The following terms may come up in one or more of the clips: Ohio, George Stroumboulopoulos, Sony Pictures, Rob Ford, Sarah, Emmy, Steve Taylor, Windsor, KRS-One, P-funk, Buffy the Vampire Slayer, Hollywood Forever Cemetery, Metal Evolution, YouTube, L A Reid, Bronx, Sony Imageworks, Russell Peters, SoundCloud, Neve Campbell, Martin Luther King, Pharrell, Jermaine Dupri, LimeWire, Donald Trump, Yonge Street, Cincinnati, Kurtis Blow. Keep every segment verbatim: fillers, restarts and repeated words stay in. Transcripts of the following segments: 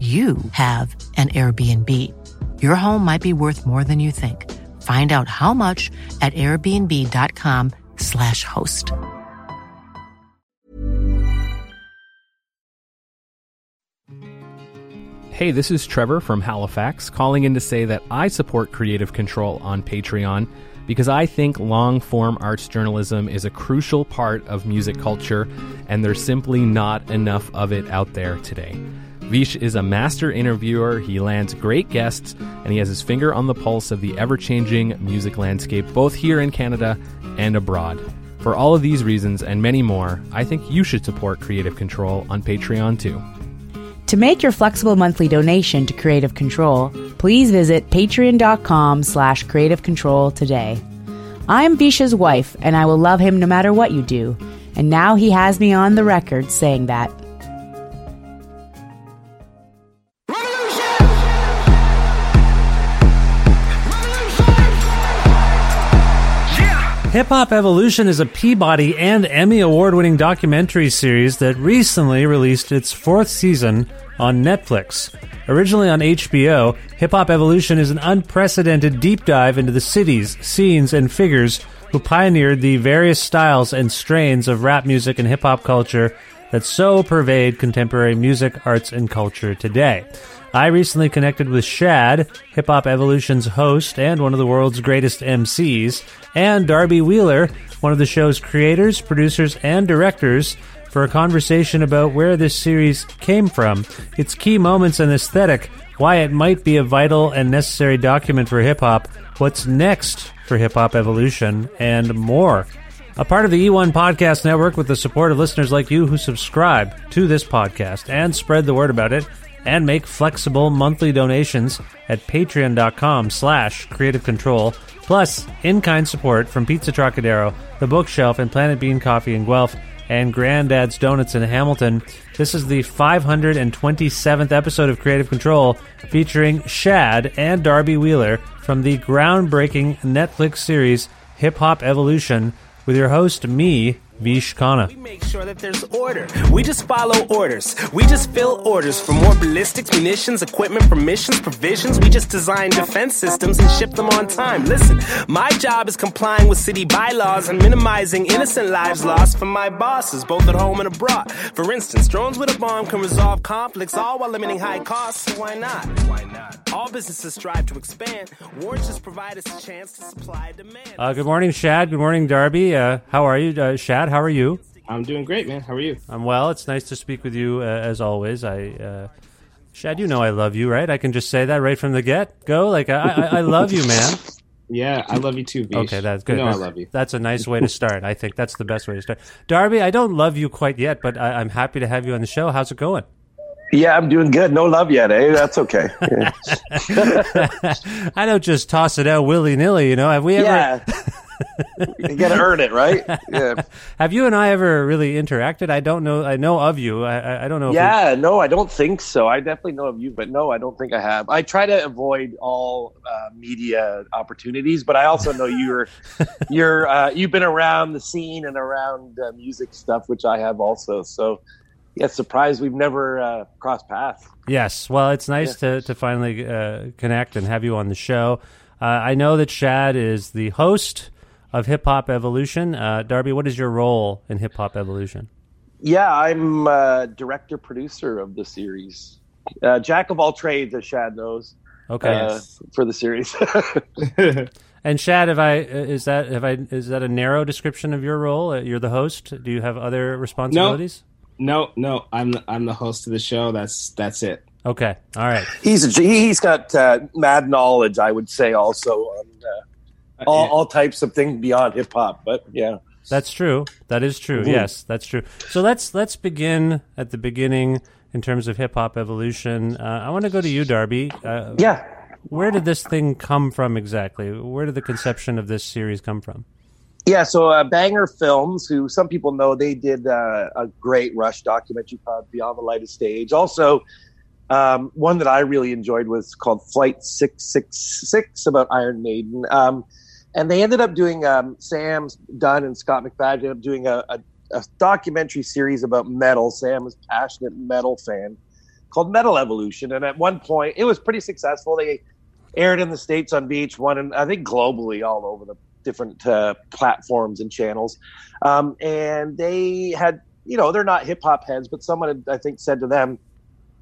you have an Airbnb. Your home might be worth more than you think. Find out how much at airbnb.com slash host. Hey, this is Trevor from Halifax calling in to say that I support Creative Control on Patreon because I think long-form arts journalism is a crucial part of music culture, and there's simply not enough of it out there today. Vish is a master interviewer, he lands great guests, and he has his finger on the pulse of the ever-changing music landscape, both here in Canada and abroad. For all of these reasons and many more, I think you should support Creative Control on Patreon too. To make your flexible monthly donation to Creative Control, please visit patreon.com slash creative control today. I'm Vish's wife, and I will love him no matter what you do, and now he has me on the record saying that. Hip Hop Evolution is a Peabody and Emmy Award-winning documentary series that recently released its fourth season on Netflix. Originally on H B O, Hip Hop Evolution is an unprecedented deep dive into the cities, scenes, and figures who pioneered the various styles and strains of rap music and hip-hop culture that so pervade contemporary music, arts, and culture today. I recently connected with Shad, Hip Hop Evolution's host and one of the world's greatest M Cs, and Darby Wheeler, one of the show's creators, producers, and directors, for a conversation about where this series came from, its key moments and aesthetic, why it might be a vital and necessary document for hip-hop, what's next for Hip Hop Evolution, and more. A part of the E one Podcast Network with the support of listeners like you who subscribe to this podcast and spread the word about it, and make flexible monthly donations at patreon.com slash creative control, plus in-kind support from Pizza Trocadero, The Bookshelf, and Planet Bean Coffee in Guelph, and Granddad's Donuts in Hamilton. This is the five hundred twenty-seventh episode of Creative Control, featuring Shad and Darby Wheeler from the groundbreaking Netflix series Hip Hop Evolution, with your host, me, Vish Khanna. We make sure that there's order. We just follow orders. We just fill orders for more ballistics, munitions, equipment, permissions, provisions. We just design defense systems and ship them on time. Listen, my job is complying with city bylaws and minimizing innocent lives lost from my bosses, both at home and abroad. For instance, drones with a bomb can resolve conflicts, all while limiting high costs. Why not? Why not? All businesses strive to expand. Wars just provide us a chance to supply demand. Uh, good morning, Shad. Good morning, Darby. Uh, how are you, uh, Shad? How are you? I'm doing great, man. How are you? I'm well. It's nice to speak with you, uh, as always. I, uh, Shad, you know I love you, right? I can just say that right from the get-go. Like, I, I, I love you, man. Yeah, I love you too, Vish. Okay, that's good. You know that's, I love you. That's a nice way to start. I think that's the best way to start. Darby, I don't love you quite yet, but I, I'm happy to have you on the show. How's it going? Yeah, I'm doing good. No love yet, eh? That's okay. Yeah. I don't just toss it out willy-nilly, you know? Have we ever... Yeah. You got to earn it, right? Yeah. Have you and I ever really interacted? I don't know. I know of you. I, I don't know. If yeah, we... no, I don't think so. I definitely know of you, but no, I don't think I have. I try to avoid all uh, media opportunities, but I also know you're, you're, uh, you've been around the scene and around uh, music stuff, which I have also. So. yeah, surprised we've never uh, crossed paths. Yes. Well, it's nice yeah. to, to finally uh, connect and have you on the show. Uh, I know that Shad is the host of Hip Hop Evolution. Uh, Darby, what is your role in Hip Hop Evolution? Yeah, I'm uh, director producer of the series. Uh, jack of all trades, as Shad knows. Okay. Uh, yes. For the series. And Shad, have I is that have I is that a narrow description of your role? You're the host. Do you have other responsibilities? No, no, no. I'm the, I'm the host of the show. That's that's it. Okay, all right. He's a, he's got uh, mad knowledge, I would say, also on uh, all, all types of things beyond hip hop. But yeah, that's true. That is true. Mm-hmm. Yes, that's true. So let's let's begin at the beginning in terms of Hip Hop Evolution. Uh, I want to go to you, Darby. Uh, yeah. Where did this thing come from exactly? Where did the conception of this series come from? Yeah, so uh, Banger Films, who some people know, they did uh, a great Rush documentary called Beyond the Light of Stage. Also, um, one that I really enjoyed was called Flight six six six about Iron Maiden. Um, and they ended up doing, um, Sam Dunn and Scott McFadden ended up doing a, a, a documentary series about metal. Sam was a passionate metal fan, called Metal Evolution. And at one point, it was pretty successful. They aired in the States on V H one and I think globally all over the different uh, platforms and channels. Um, and they had, you know, they're not hip-hop heads, but someone had, I think, said to them,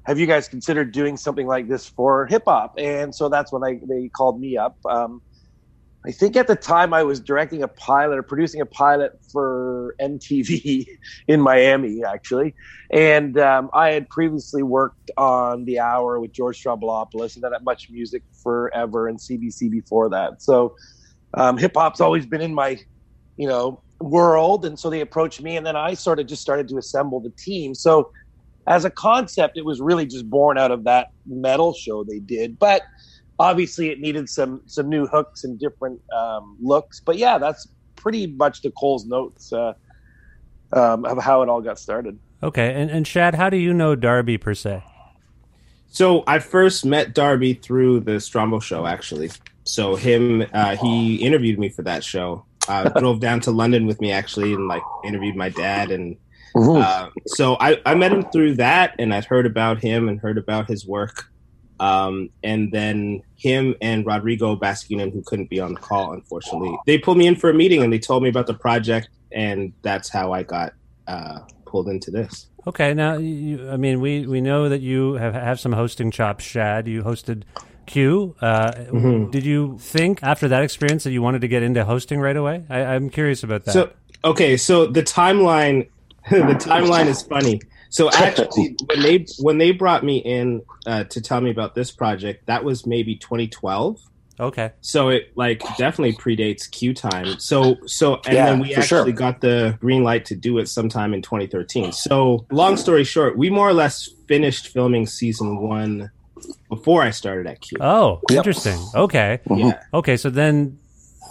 have you guys considered doing something like this for hip-hop? And so that's when I, they called me up. Um, I think at the time I was directing a pilot or producing a pilot for M T V in Miami, actually. And um, I had previously worked on The Hour with George Stroumboulopoulos and then at Much Music forever and C B C before that. So um, hip hop's always been in my, you know, world. And so they approached me and then I sort of just started to assemble the team. So as a concept, it was really just born out of that metal show they did. But obviously, it needed some some new hooks and different um, looks. But yeah, that's pretty much the Cole's notes uh, um, of how it all got started. Okay. And, and Shad, how do you know Darby, per se? So I first met Darby through the Strombo show, actually. So him, uh, he interviewed me for that show. Uh, drove down to London with me, actually, and like interviewed my dad. And uh, so I, I met him through that, and I'd heard about him and heard about his work. Um, and then him and Rodrigo Basquinan, who couldn't be on the call, unfortunately, they pulled me in for a meeting and they told me about the project. And that's how I got uh, pulled into this. Okay. Now, you, I mean, we, we know that you have, have some hosting chops, Shad. You hosted Q. Uh, mm-hmm. Did you think after that experience that you wanted to get into hosting right away? I, I'm curious about that. So, okay. So the timeline, the timeline is funny. So actually, when they when they brought me in uh, to tell me about this project, that was maybe twenty twelve. Okay. So it like definitely predates Q time. So so and yeah, then we actually sure. got the green light to do it sometime in twenty thirteen. So long story short, we more or less finished filming season one before I started at Q. Oh, yep. Interesting. Okay. Mm-hmm. Yeah. Okay. So then.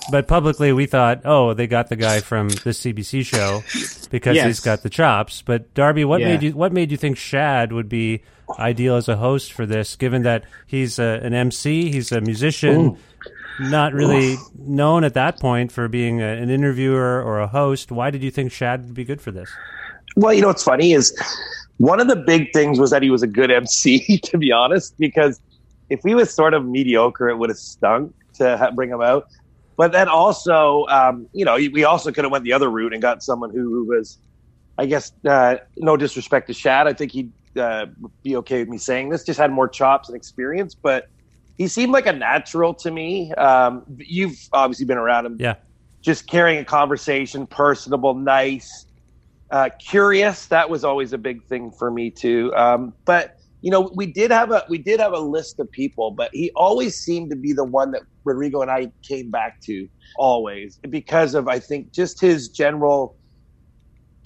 But publicly, we thought, oh, they got the guy from this C B C show because yes. he's got the chops. But Darby, what yeah. made you what made you think Shad would be ideal as a host for this, given that he's a, an M C, he's a musician, Ooh. not really Oof. known at that point for being a, an interviewer or a host? Why did you think Shad would be good for this? Well, you know what's funny is one of the big things was that he was a good M C, to be honest, because if he was sort of mediocre, it would have stunk to ha- bring him out. But then also, um, you know, we also could have went the other route and got someone who, who was, I guess, uh, no disrespect to Shad. I think he'd uh, be okay with me saying this, just had more chops and experience. But he seemed like a natural to me. Um, you've obviously been around him. Yeah. Just carrying a conversation, personable, nice, uh, curious. That was always a big thing for me, too. Um, but, you know, we did have a we did have a list of people, but he always seemed to be the one that Rodrigo and I came back to always because of, I think, just his general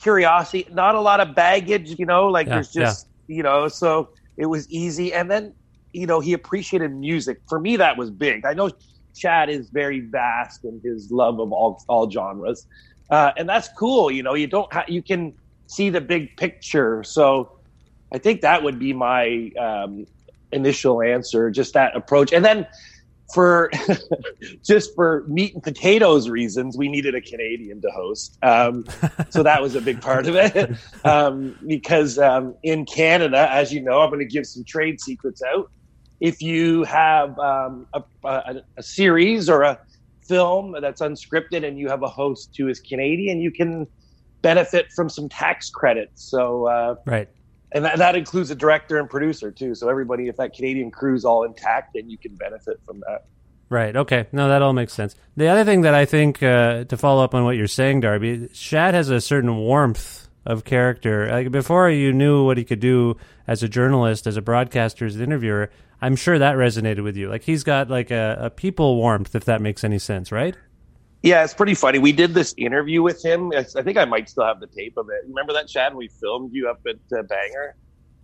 curiosity, not a lot of baggage, you know, like yeah, there's just, yeah. you know, so it was easy. And then, you know, he appreciated music. For me, that was big. I know Shad is very vast in his love of all, all genres. Uh, and that's cool. You know, you don't ha- you can see the big picture. So I think that would be my um, initial answer, just that approach. And then for just for meat and potatoes reasons, we needed a Canadian to host. Um, so that was a big part of it. Um, because um, in Canada, as you know, I'm going to give some trade secrets out. If you have um, a, a, a series or a film that's unscripted and you have a host who is Canadian, you can benefit from some tax credits. So, uh, right. And that, that includes a director and producer too. So everybody, if that Canadian crew's all intact, then you can benefit from that. Right. Okay. No, that all makes sense. The other thing that I think, uh, to follow up on what you're saying, Darby, Shad has a certain warmth of character. Like, before you knew what he could do as a journalist, as a broadcaster, as an interviewer, I'm sure that resonated with you. Like, he's got like a, a people warmth, if that makes any sense, right? Yeah, it's pretty funny. We did this interview with him. I think I might still have the tape of it. Remember that, Shad? We filmed you up at uh, Bangor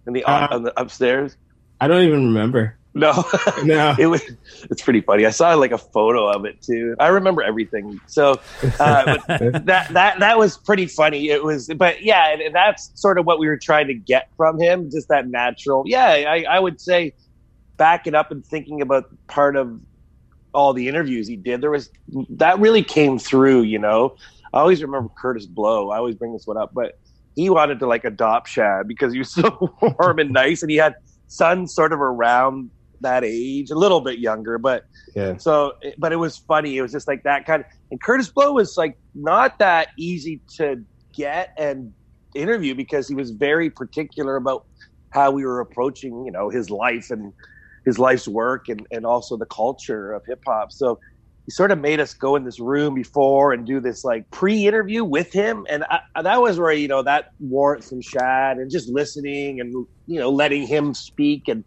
in the, uh, on the upstairs. I don't even remember. No, no. it was, it's pretty funny. I saw like a photo of it too. I remember everything. So uh, but that that that was pretty funny. It was, but yeah, and, and that's sort of what we were trying to get from him. Just that natural. Yeah, I, I would say backing up and thinking about part of all the interviews he did, there was that really came through, you know. I always remember Kurtis Blow. I always bring this one up, but he wanted to like adopt Shad because he was so warm and nice, and he had sons sort of around that age, a little bit younger, but yeah. So, but it was funny. It was just like that kind of, and Kurtis Blow was like not that easy to get and interview because he was very particular about how we were approaching, you know, his life and his life's work and, and also the culture of hip hop. So he sort of made us go in this room before and do this like pre-interview with him. And I, that was where, you know, that warmth from Shad and just listening and, you know, letting him speak and,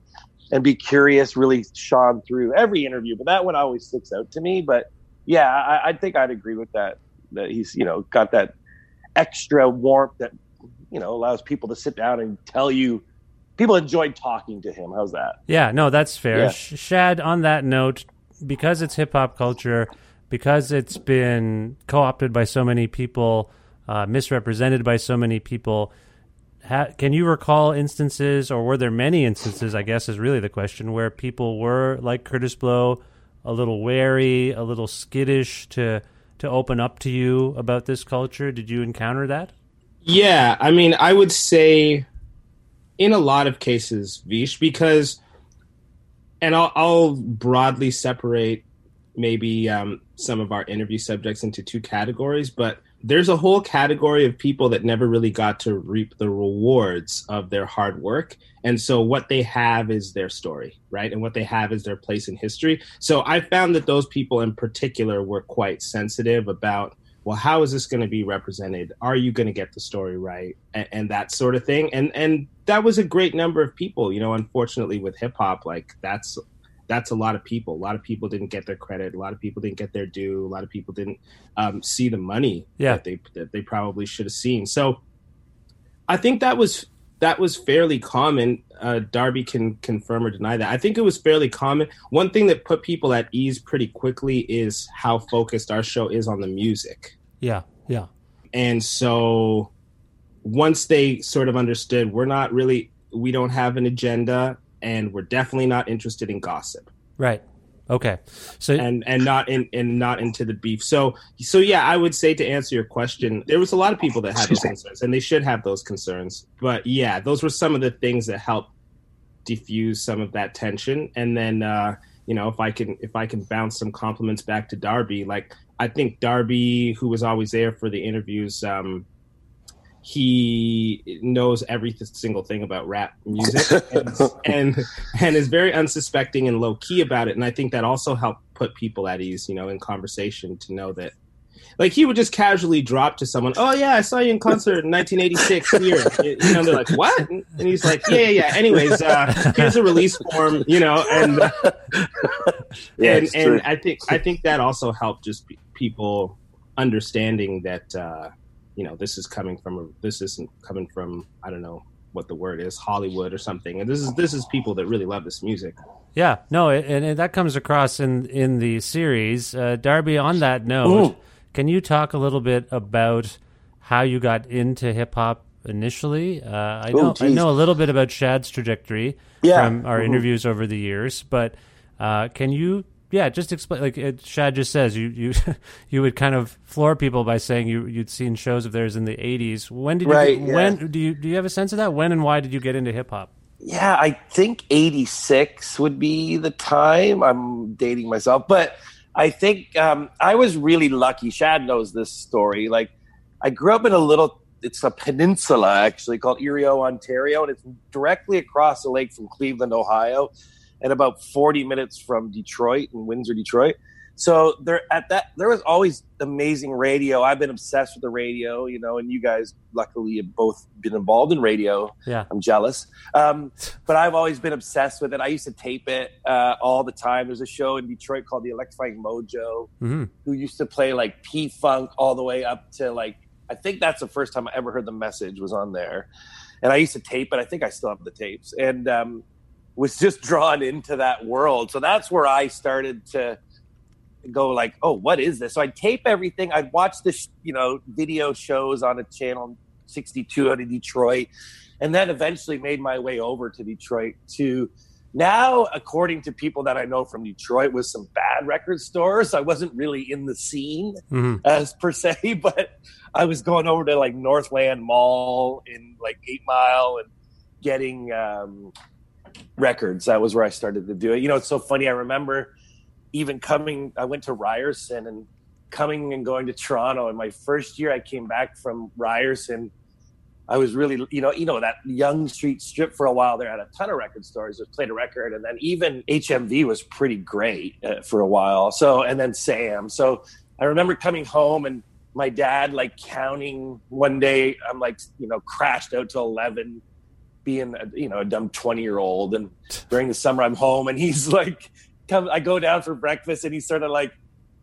and be curious really shone through every interview. But that one always sticks out to me. But yeah, I, I think I'd agree with that, that he's, you know, got that extra warmth that, you know, allows people to sit down and tell you. People enjoyed talking to him. How's that? Yeah, no, that's fair. Yeah. Shad, on that note, because it's hip-hop culture, because it's been co-opted by so many people, uh, misrepresented by so many people, ha- can you recall instances, or were there many instances, I guess is really the question, where people were, like Kurtis Blow, a little wary, a little skittish to to open up to you about this culture? Did you encounter that? Yeah, I mean, I would say... in a lot of cases, Vish, because, and I'll, I'll broadly separate maybe um, some of our interview subjects into two categories, but there's a whole category of people that never really got to reap the rewards of their hard work. And so what they have is their story, right? And what they have is their place in history. So I found that those people in particular were quite sensitive about, well, how is this going to be represented? Are you going to get the story right? And, and that sort of thing. And and that was a great number of people, you know, unfortunately with hip hop, like that's, that's a lot of people. A lot of people didn't get their credit. A lot of people didn't get their due. A lot of people didn't um, see the money yeah. that they, that they probably should have seen. So I think that was, that was fairly common. Uh, Darby can confirm or deny that. I think it was fairly common. One thing that put people at ease pretty quickly is how focused our show is on the music. Yeah, yeah. And so once they sort of understood, we're not really, we don't have an agenda, and we're definitely not interested in gossip. Right. Okay. So and and not in and not into the beef. So so yeah, I would say to answer your question, there was a lot of people that had those concerns, and they should have those concerns. But yeah, those were some of the things that helped diffuse some of that tension. And then uh, you know, if I can if I can bounce some compliments back to Darby, like I think Darby, who was always there for the interviews, um, he knows every single thing about rap music and, and and is very unsuspecting and low key about it. And I think that also helped put people at ease, you know, in conversation to know that, like, he would just casually drop to someone, oh, yeah, I saw you in concert in nineteen eighty-six here. You know, they're like, what? And he's like, yeah, yeah, yeah. Anyways, uh, here's a release form, you know. And uh, yeah, and, and I think I think that also helped just be, people understanding that, uh, you know, this is coming from a, this isn't coming from, I don't know what the word is, Hollywood or something. And this is this is people that really love this music. Yeah, no, and, and that comes across in, in the series. Uh, Darby, on that note... Ooh. Can you talk a little bit about how you got into hip hop initially? Uh, I know oh, I know a little bit about Shad's trajectory yeah. from our mm-hmm. interviews over the years, but uh, can you yeah, just explain. Like it, Shad just says, you you you would kind of floor people by saying you you'd seen shows of theirs in the eighties. When did right, you, yeah. when do you do you have a sense of that? When and why did you get into hip hop? Yeah, I think eighty-six would be the time. I'm dating myself, but I think um, I was really lucky. Shad knows this story. Like, I grew up in a little, it's a peninsula actually called Erie, Ontario, and it's directly across the lake from Cleveland, Ohio, and about forty minutes from Detroit and Windsor, Detroit. So there at that, there was always amazing radio. I've been obsessed with the radio, you know, and you guys luckily have both been involved in radio. Yeah. I'm jealous. Um, but I've always been obsessed with it. I used to tape it uh, all the time. There's a show in Detroit called The Electrifying Mojo, mm-hmm. who used to play like P-Funk all the way up to like, I think that's the first time I ever heard The Message was on there. And I used to tape it. I think I still have the tapes. And um, was just drawn into that world. So that's where I started to go like, oh, what is this? So I'd tape everything. I'd watch the, sh- you know, video shows on a channel sixty-two out of Detroit. And then eventually made my way over to Detroit to now, according to people that I know from Detroit, was some bad record stores. I wasn't really in the scene mm-hmm. as per se, but I was going over to like Northland Mall in like Eight Mile and getting um, records. That was where I started to do it. You know, it's so funny. I remember even coming, I went to Ryerson and coming and going to Toronto. And my first year I came back from Ryerson, I was really, you know, you know, that Yonge Street strip for a while there had a ton of record stores. I played a record. And then even H M V was pretty great uh, for a while. So, and then Sam. So I remember coming home and my dad like counting one day, I'm like, you know, crashed out to eleven, being, a, you know, a dumb twenty year old. And during the summer I'm home and he's like, I go down for breakfast and he's sort of like,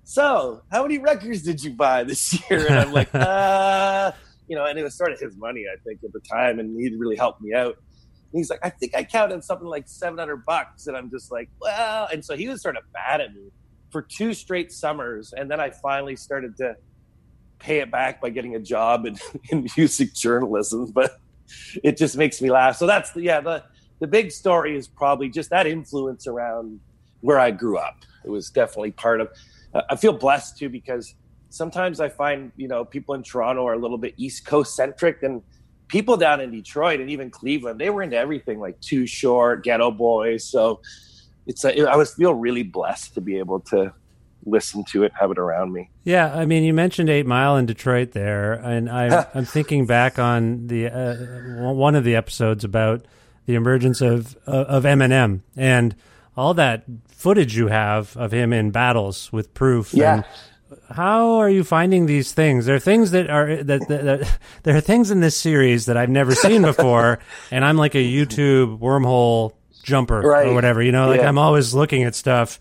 so how many records did you buy this year? And I'm like, uh, you know, and it was sort of his money, I think at the time. And he'd really helped me out. And he's like, I think I counted something like seven hundred bucks. And I'm just like, well, and so he was sort of mad at me for two straight summers. And then I finally started to pay it back by getting a job in, in music journalism, but it just makes me laugh. So that's the, yeah, the, the big story is probably just that influence around where I grew up. It was definitely part of, uh, I feel blessed too, because sometimes I find, you know, people in Toronto are a little bit East Coast centric, and people down in Detroit and even Cleveland, they were into everything like Too Short, Ghetto Boys. So it's, a, it, I was feel really blessed to be able to listen to it, have it around me. Yeah. I mean, you mentioned Eight Mile in Detroit there. And I'm, I'm thinking back on the, uh, one of the episodes about the emergence of, uh, of Eminem and all that footage you have of him in battles with Proof. Yeah. And how are you finding these things? There are things that are that, that, that there are things in this series that I've never seen before, and I'm like a YouTube wormhole jumper right. or whatever. You know, like yeah. I'm always looking at stuff.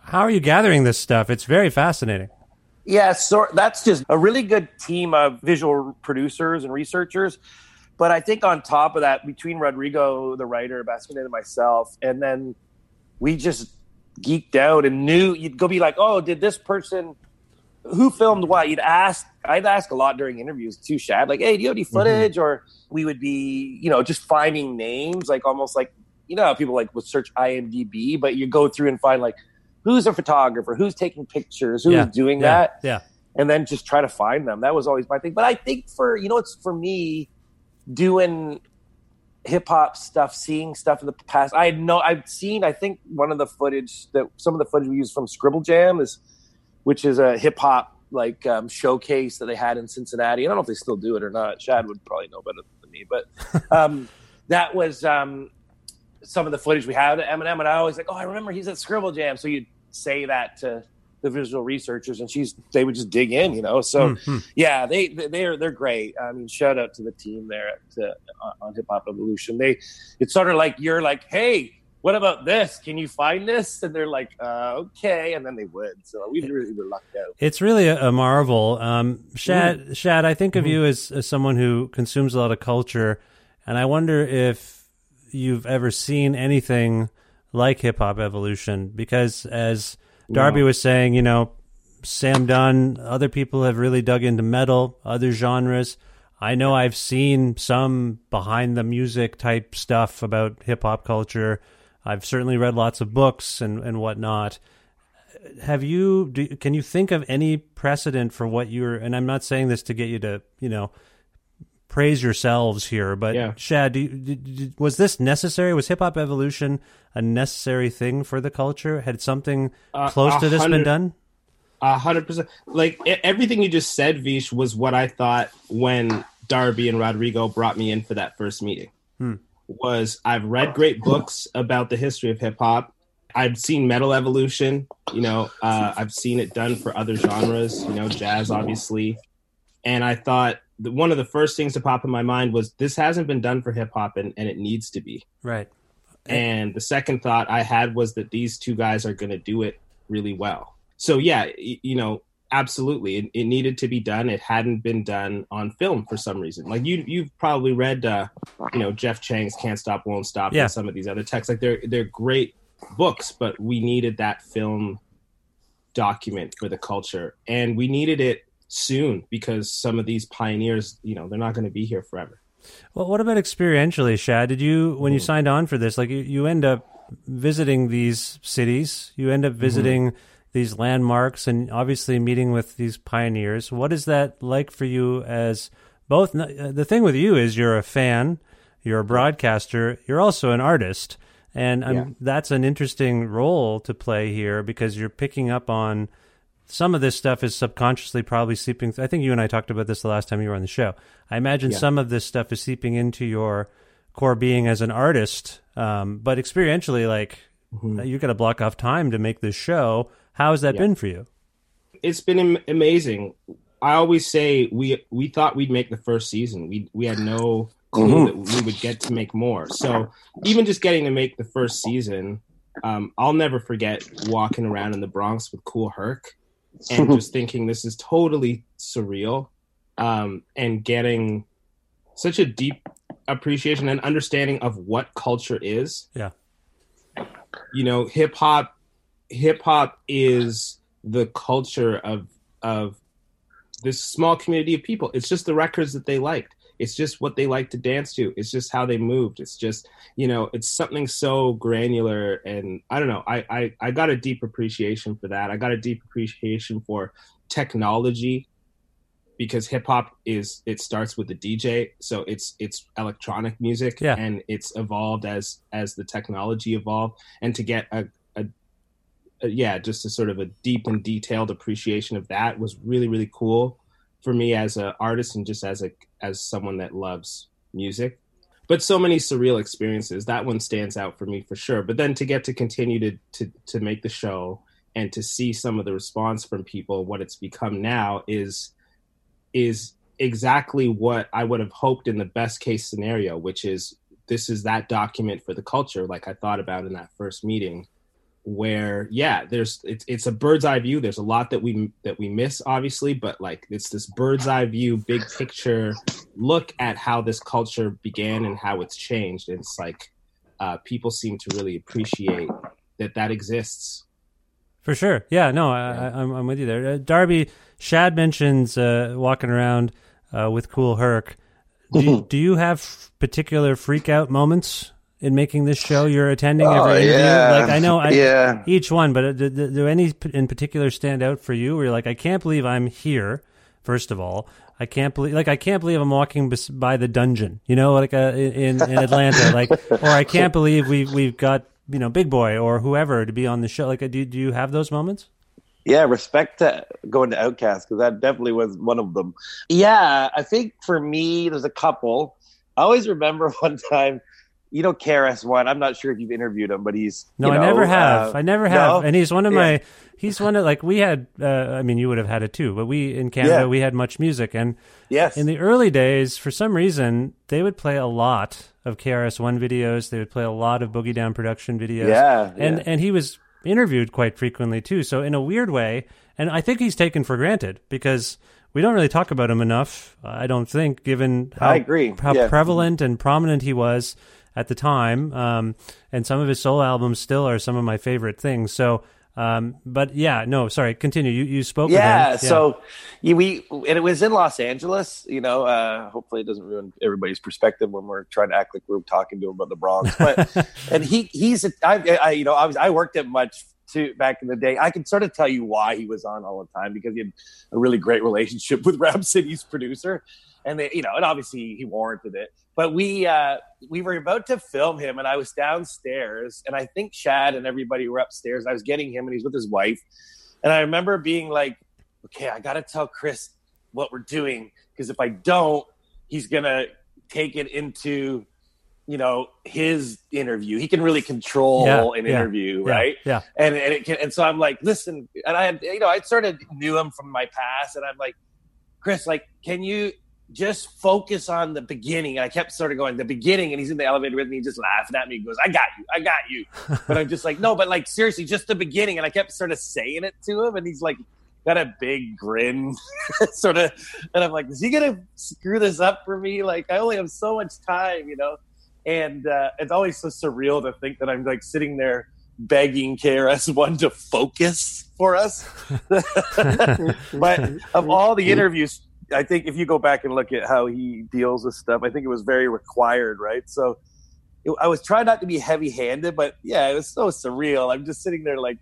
How are you gathering this stuff? It's very fascinating. Yeah, so that's just a really good team of visual producers and researchers. But I think on top of that, between Rodrigo, the writer, Baskin, and myself, and then we just geeked out and knew. You'd go be like, oh, did this person, who filmed what? You'd ask, I'd ask a lot during interviews too, Shad, like, hey, do you have any footage? Mm-hmm. Or we would be, you know, just finding names, like almost like, you know, how people like would search I M D B, but you go through and find like, who's a photographer, who's taking pictures, who's yeah, doing yeah, that. Yeah. And then just try to find them. That was always my thing. But I think for, you know, it's for me doing hip hop stuff, seeing stuff in the past. I had no, I've seen, I think one of the footage that some of the footage we used from Scribble Jam is, which is a hip hop like um, showcase that they had in Cincinnati. I don't know if they still do it or not. Shad would probably know better than me, but um, that was um, some of the footage we had at Eminem. And I always like, oh, I remember he's at Scribble Jam. So you'd say that to the visual researchers and she's, they would just dig in, you know? So mm-hmm. yeah, they, they are, they're great. I mean, shout out to the team there at, uh, on Hip Hop Evolution. They, it's sort of like, you're like, hey, what about this? Can you find this? And they're like, uh, okay. And then they would. So we really were lucked out. It's really a marvel. Um, Shad, mm-hmm. Shad, I think of mm-hmm. you as, as someone who consumes a lot of culture. And I wonder if you've ever seen anything like Hip Hop Evolution, because as Darby was saying, you know, Sam Dunn, other people have really dug into metal, other genres. I know I've seen some behind the music type stuff about hip hop culture. I've certainly read lots of books and, and whatnot. have you, do, can you think of any precedent for what you're, and I'm not saying this to get you to, you know, praise yourselves here, but yeah. Shad, do you, did, did, was this necessary? Was Hip Hop Evolution a necessary thing for the culture? Had something uh, close to this been done? A hundred percent. Like everything you just said, Vish, was what I thought when Darby and Rodrigo brought me in for that first meeting. Hmm. Was I've read great books about the history of hip hop. I've seen Metal Evolution, you know, uh, I've seen it done for other genres, you know, jazz, obviously. And I thought that one of the first things to pop in my mind was this hasn't been done for hip hop and, and it needs to be. Right. And the second thought I had was that these two guys are going to do it really well. So, yeah, you know, absolutely. It, it needed to be done. It hadn't been done on film for some reason. Like you, you've probably read, uh, you know, Jeff Chang's Can't Stop, Won't Stop. Yeah. And some of these other texts, like they're, they're great books, but we needed that film document for the culture, and we needed it soon because some of these pioneers, you know, they're not going to be here forever. Well, what about experientially, Shad? Did you, when you mm-hmm. signed on for this, like you, you end up visiting these cities, you end up visiting mm-hmm. these landmarks, and obviously meeting with these pioneers. What is that like for you as both? The thing with you is you're a fan, you're a broadcaster, you're also an artist. And um, yeah. that's an interesting role to play here because you're picking up on some of this stuff is subconsciously probably seeping. Th- I think you and I talked about this the last time you were on the show. I imagine yeah. some of this stuff is seeping into your core being as an artist. Um, but experientially, like mm-hmm. you've got to block off time to make this show. How has that yeah. been for you? It's been am- amazing. I always say we we thought we'd make the first season. We we had no... Mm-hmm. that we would get to make more. So even just getting to make the first season, um, I'll never forget walking around in the Bronx with Cool Herc and just thinking this is totally surreal, um, and getting such a deep appreciation and understanding of what culture is. Yeah. You know, hip hop, hip hop is the culture of, of this small community of people. It's just the records that they liked. It's just what they like to dance to. It's just how they moved. It's just, you know, it's something so granular. And I don't know, I, I, I got a deep appreciation for that. I got a deep appreciation for technology because hip hop is, it starts with the D J. So it's, it's electronic music yeah. and it's evolved as, as the technology evolved, and to get a, a, a, yeah, just a sort of a deep and detailed appreciation of that was really, really cool for me as an artist and just as a as someone that loves music. But so many surreal experiences. That one stands out for me for sure. But then to get to continue to to to make the show and to see some of the response from people, what it's become now is is exactly what I would have hoped in the best case scenario, which is this is that document for the culture, like I thought about in that first meeting, where yeah there's it's it's a bird's eye view. There's a lot that we that we miss, obviously, but like it's this bird's eye view, big picture look at how this culture began and how it's changed. And it's like uh people seem to really appreciate that that exists for sure. Yeah, no, I, yeah. I, I'm, I'm with you there. uh, Darby, Shad mentions uh walking around uh with Cool Herc. Do you, do you have particular freak out moments in making this show? You're attending every oh, interview? Yeah. Like, I know I, yeah. each one, but do, do, do any in particular stand out for you where you're like, I can't believe I'm here, first of all. I can't believe, like, I can't believe I'm walking by the dungeon, you know, like uh, in, in Atlanta, like, or I can't believe we've, we've got, you know, Big Boy or whoever to be on the show. Like, do, do you have those moments? Yeah, respect to going to Outcast, because that definitely was one of them. Yeah, I think for me, there's a couple. I always remember one time, you know, K R S One. I'm not sure if you've interviewed him, but he's no, you know, I never have. Uh, I never have, no? And he's one of yeah. my. He's one of like we had. Uh, I mean, you would have had it too, but we in Canada yeah. we had Much Music, and yes, in the early days, for some reason, they would play a lot of K R S One videos. They would play a lot of Boogie Down Production videos. Yeah, and yeah. and he was interviewed quite frequently too. So in a weird way, and I think he's taken for granted because we don't really talk about him enough. I don't think, given how I agree. how yeah. prevalent and prominent he was at the time, um, and some of his solo albums still are some of my favorite things. So, um, but yeah, no, sorry, continue. You you spoke. Yeah, with him. Yeah. So yeah, we and it was in Los Angeles. You know, uh, hopefully it doesn't ruin everybody's perspective when we're trying to act like we're talking to him about the Bronx. But and he he's a, I, I you know I was I worked at Much too back in the day. I can sort of tell you why he was on all the time, because he had a really great relationship with Rap City's producer. And they, you know, and obviously he warranted it. But we uh, we were about to film him, and I was downstairs, and I think Shad and everybody were upstairs. I was getting him, and he's with his wife. And I remember being like, okay, I got to tell Chris what we're doing, because if I don't, he's going to take it into, you know, his interview. He can really control yeah, an yeah, interview, yeah, right? Yeah. And and it can, and so I'm like, listen, and I had, you know, I sort of knew him from my past, and I'm like, Chris, like, can you just focus on the beginning? And I kept sort of going, the beginning, and he's in the elevator with me, he just laughing at me. He goes, I got you, I got you. But I'm just like, no, but like, seriously, just the beginning. And I kept sort of saying it to him, and he's like, got a big grin, sort of, and I'm like, is he gonna screw this up for me? Like, I only have so much time, you know. And uh, it's always so surreal to think that I'm like sitting there begging K R S One to focus for us. But of all the interviews, I think if you go back and look at how he deals with stuff, I think it was very required, right? So it, I was trying not to be heavy-handed, but yeah, it was so surreal. I'm just sitting there like,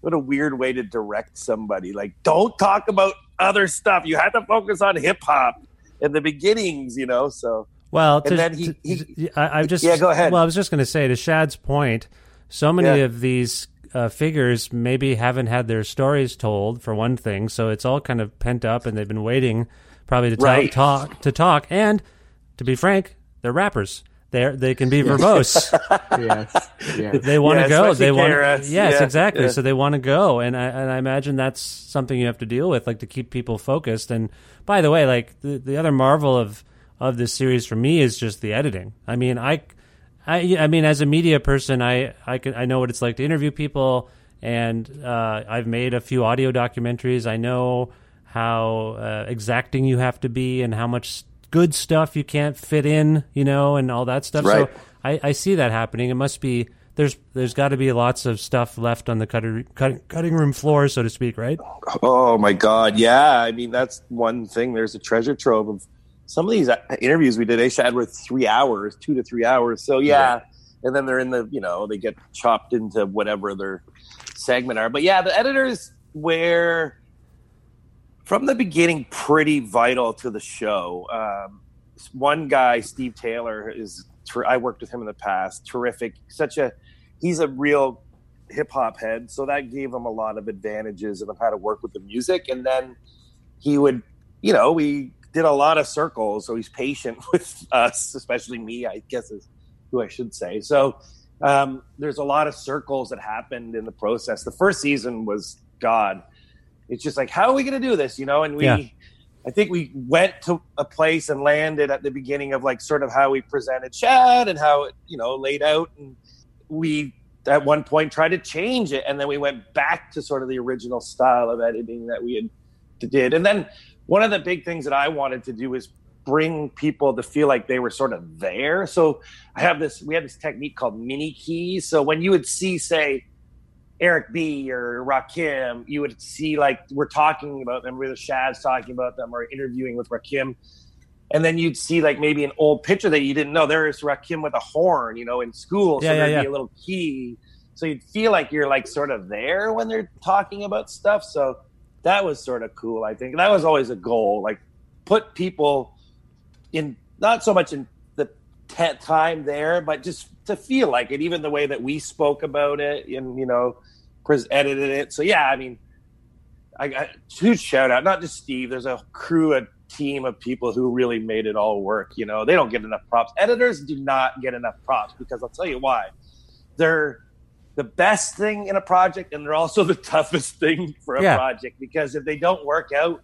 what a weird way to direct somebody. Like, don't talk about other stuff. You have to focus on hip-hop and the beginnings, you know? So, well, to, and then he, to, he I, I just, yeah, go ahead. Well, I was just going to say, to Shad's point, so many yeah. of these uh, figures maybe haven't had their stories told, for one thing. So it's all kind of pent up, and they've been waiting probably to right. talk, talk, to talk. And to be frank, they're rappers. They they can be verbose. yes. yes. They want to yes, go. They want. Yes, yeah. exactly. Yeah. So they want to go, and I and I imagine that's something you have to deal with, like to keep people focused. And by the way, like the, the other marvel of, of this series for me is just the editing. I mean, I, I, I mean, as a media person, I I can I know what it's like to interview people, and uh, I've made a few audio documentaries. I know how uh, exacting you have to be, and how much good stuff you can't fit in, you know, and all that stuff. Right. So I, I see that happening. It must be, there's there's got to be lots of stuff left on the cutter, cut, cutting room floor, so to speak, right? Oh, my God. Yeah. I mean, that's one thing. There's a treasure trove of some of these interviews we did. They had were three hours, two to three hours. So, yeah. yeah. And then they're in the, you know, they get chopped into whatever their segment are. But, yeah, the editors where... from the beginning, pretty vital to the show. Um, one guy, Steve Taylor, is ter- I worked with him in the past. Terrific, such a he's a real hip hop head, so that gave him a lot of advantages of how to work with the music. And then he would, you know, we did a lot of circles, so he's patient with us, especially me, I guess is who I should say. So um, there's a lot of circles that happened in the process. The first season was God. It's just like, how are we going to do this, you know? And we, yeah. I think we went to a place and landed at the beginning of like sort of how we presented Shad and how it, you know, laid out. And we at one point tried to change it, and then we went back to sort of the original style of editing that we had did. And then one of the big things that I wanted to do is bring people to feel like they were sort of there. So I have this, we had this technique called mini keys. So when you would see, say, Eric B or Rakim, you would see like we're talking about them, whether Shad's talking about them or interviewing with Rakim, and then you'd see like maybe an old picture that you didn't know there is Rakim with a horn, you know, in school, so yeah, there'd yeah, be yeah. a little key, so you'd feel like you're like sort of there when they're talking about stuff. So that was sort of cool. I think that was always a goal, like put people in, not so much in the t- time there, but just to feel like it, even the way that we spoke about it and, you know, Chris edited it. So, yeah, I mean, I got huge shout out, not just Steve. There's a crew, a team of people who really made it all work. You know, they don't get enough props. Editors do not get enough props, because I'll tell you why. They're the best thing in a project, and they're also the toughest thing for a yeah. project, because if they don't work out,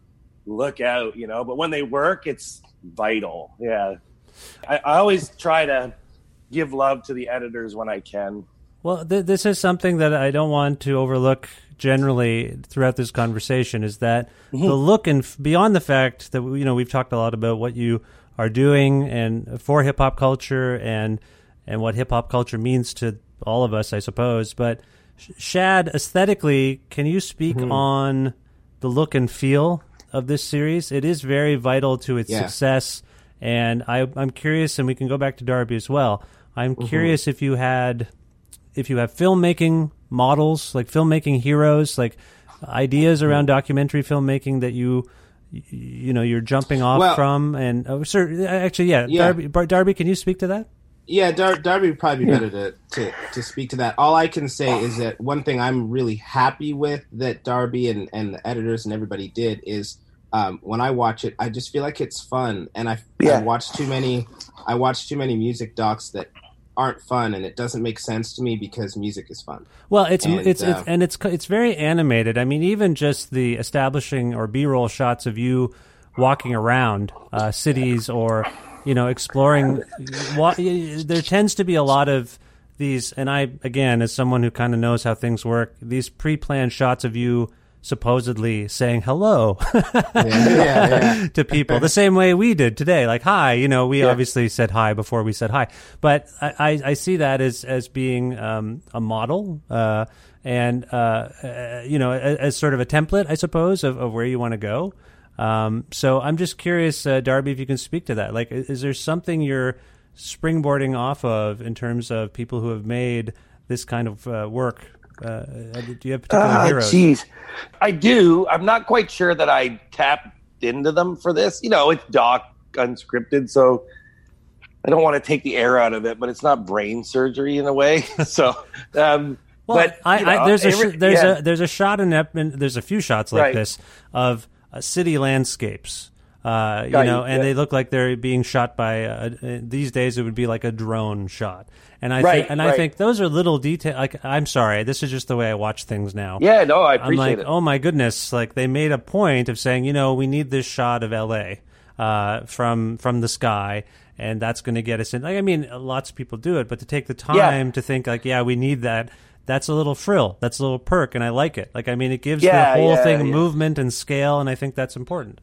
look out, you know. But when they work, it's vital. Yeah. I, I always try to give love to the editors when I can. Well, th- this is something that I don't want to overlook generally throughout this conversation, is that mm-hmm. the look, and f- beyond the fact that, you know, we've talked a lot about what you are doing and for hip hop culture, and, and what hip hop culture means to all of us, I suppose. But Shad, aesthetically, can you speak mm-hmm. on the look and feel of this series? It is very vital to its yeah. success. And I, I'm curious, and we can go back to Darby as well. I'm curious mm-hmm. if you had, if you have filmmaking models, like filmmaking heroes, like ideas around documentary filmmaking that you, you know, you're jumping off well, from. And oh, sir, actually, yeah, yeah. Darby, Darby, can you speak to that? Yeah, Dar- Darby would probably be better to, to, to speak to that. All I can say is that one thing I'm really happy with that Darby and, and the editors and everybody did is um, when I watch it, I just feel like it's fun. And I, yeah. I watch too many I watch too many music docs that aren't fun, and it doesn't make sense to me because music is fun. Well, it's and it's, uh, it's and it's it's very animated. I mean, even just the establishing or B-roll shots of you walking around uh, cities or, you know, exploring. What, there tends to be a lot of these, and I, again, as someone who kind of knows how things work, these pre-planned shots of you supposedly saying hello yeah, yeah, yeah. to people, the same way we did today. Like, hi, you know, we yeah. obviously said hi before we said hi. But I, I, I see that as, as being um, a model uh, and, uh, uh, you know, as, as sort of a template, I suppose, of, of where you want to go. Um, so I'm just curious, uh, Darby, if you can speak to that. Like, is, is there something you're springboarding off of in terms of people who have made this kind of uh, work? Uh, do you have particular uh, heroes? Geez. I do. I'm not quite sure that I tapped into them for this. You know, it's doc unscripted, so I don't want to take the air out of it, but it's not brain surgery in a way. so, um, well, but, I, you know, I, there's a, every, there's yeah. a, there's a shot in, there's a few shots like right. this of, Uh, city landscapes, uh, you yeah, know, and yeah. they look like they're being shot by. Uh, uh, these days, it would be like a drone shot, and I right, think, and right. I think those are little details. Like, I'm sorry, this is just the way I watch things now. Yeah, no, I appreciate I'm like, it. Oh my goodness, like they made a point of saying, you know, we need this shot of L A uh, from from the sky, and that's going to get us in. Like, I mean, lots of people do it, but to take the time yeah. to think, like, yeah, we need that. That's a little frill. That's a little perk, and I like it. Like, I mean, it gives yeah, the whole yeah, thing yeah. movement and scale, and I think that's important.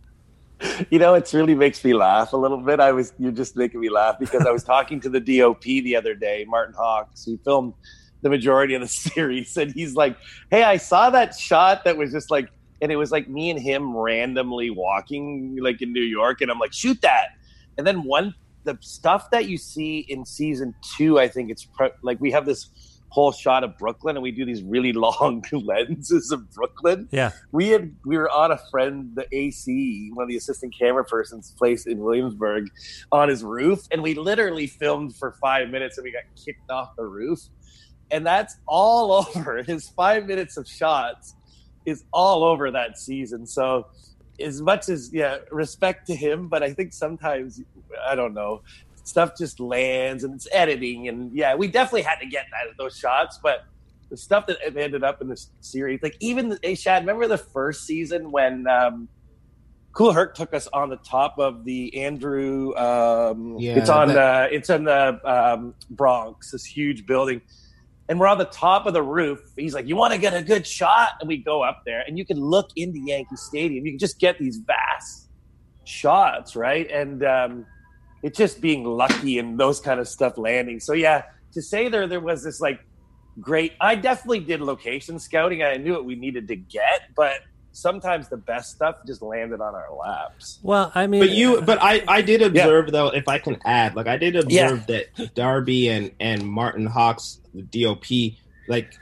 You know, it really makes me laugh a little bit. I was You're just making me laugh because I was talking to the D O P the other day, Martin Hawkes, who filmed the majority of the series, and he's like, hey, I saw that shot that was just like, and it was like me and him randomly walking like in New York, and I'm like, shoot that. And then one, the stuff that you see in season two, I think it's pre- like we have this whole shot of Brooklyn, and we do these really long lenses of Brooklyn. Yeah, we had we were on a friend, the A C, one of the assistant camera person's place in Williamsburg, on his roof, and we literally filmed for five minutes, and we got kicked off the roof, and that's all over. His five minutes of shots is all over that season. So, as much as yeah, respect to him, but I think sometimes I don't know. Stuff just lands, and it's editing, and yeah, we definitely had to get that, those shots. But the stuff that ended up in this series, like even the, hey, Shad, remember the first season when um, Cool Herc took us on the top of the Andrew? Um, yeah, it's on that... the it's on the um, Bronx, this huge building, and we're on the top of the roof. He's like, "You want to get a good shot?" And we go up there, and you can look into Yankee Stadium. You can just get these vast shots, right? And um, it's just being lucky and those kind of stuff landing. So, yeah, to say there there was this, like, great – I definitely did location scouting. I knew what we needed to get, but sometimes the best stuff just landed on our laps. Well, I mean – But you, but I, I did observe, yeah. though, if I can add, like, I did observe yeah. that Darby and, and Martin Hawkes, the D O P, like –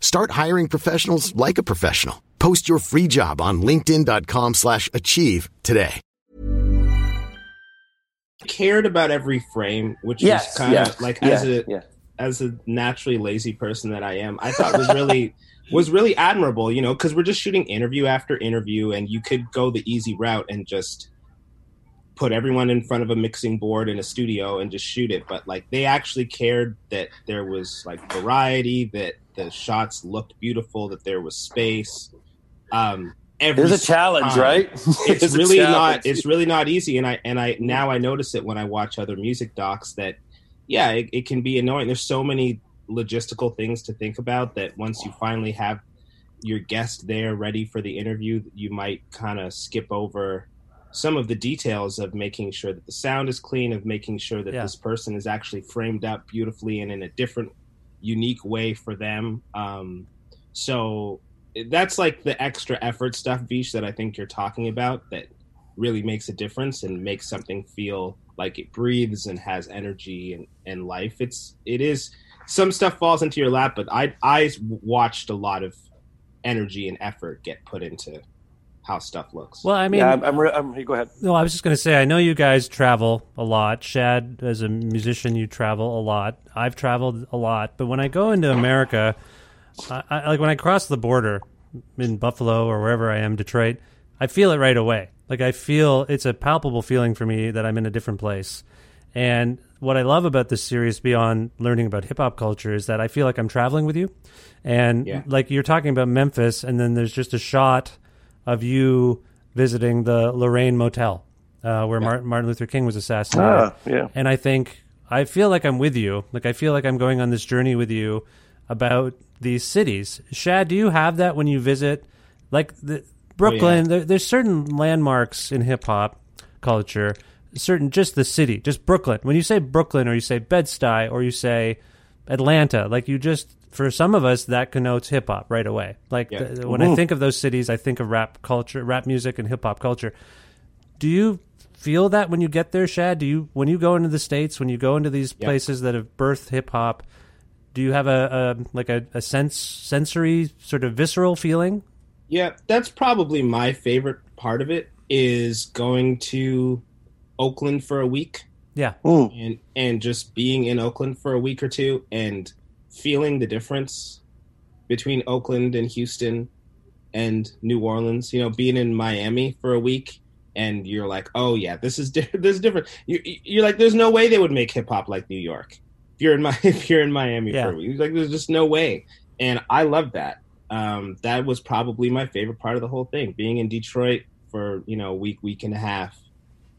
Start hiring professionals like a professional. Post your free job on linkedin.com slash achieve today. Cared about every frame, which yes, is kind of yes, like yeah, as a yeah. as a naturally lazy person that I am, I thought was really was really admirable, you know, because we're just shooting interview after interview, and you could go the easy route and just put everyone in front of a mixing board in a studio and just shoot it. But like, they actually cared that there was like variety, that the shots looked beautiful, that there was space. Um, every There's a challenge, time. Right? It's really not, it's really not easy. And I, and I, now I notice it when I watch other music docs that, yeah, it, it can be annoying. There's so many logistical things to think about that once you finally have your guest there ready for the interview, you might kind of skip over some of the details of making sure that the sound is clean, of making sure that yeah. this person is actually framed up beautifully and in a different, unique way for them. Um, so that's like the extra effort stuff, Vish, that I think you're talking about that really makes a difference and makes something feel like it breathes and has energy and, and life. It's, it is, some stuff falls into your lap, but I, I watched a lot of energy and effort get put into how stuff looks. Well, I mean, yeah, I'm, I'm, re- I'm go ahead. No, I was just going to say, I know you guys travel a lot. Shad, as a musician, you travel a lot. I've traveled a lot, but when I go into America, I, I, like when I cross the border in Buffalo or wherever I am, Detroit, I feel it right away. Like I feel it's a palpable feeling for me that I'm in a different place. And what I love about this series, beyond learning about hip hop culture, is that I feel like I'm traveling with you. And yeah. like you're talking about Memphis, and then there's just a shot of you visiting the Lorraine Motel, uh, where yeah. Martin Luther King was assassinated. Ah, yeah. And I think, I feel like I'm with you. Like, I feel like I'm going on this journey with you about these cities. Shad, do you have that when you visit? Like, the, Brooklyn, oh, yeah. there, there's certain landmarks in hip-hop culture, certain, just the city, just Brooklyn. When you say Brooklyn, or you say Bed-Stuy, or you say Atlanta, like, you just... for some of us, that connotes hip hop right away. Like yeah. the, when Ooh. I think of those cities, I think of rap culture, rap music, and hip hop culture. Do you feel that when you get there, Shad? Do you, when you go into the States, when you go into these yeah. places that have birthed hip hop, do you have a, a like a, a sense, sensory sort of visceral feeling? Yeah, that's probably my favorite part of it, is going to Oakland for a week. Yeah, Ooh. and and just being in Oakland for a week or two and feeling the difference between Oakland and Houston and New Orleans, you know, being in Miami for a week and you're like, oh yeah, this is di- this is different. You, you're like, there's no way they would make hip hop like New York. If you're in my, if you're in Miami yeah. for a week, you're like, there's just no way. And I love that. Um, that was probably my favorite part of the whole thing, being in Detroit for, you know, a week, week and a half,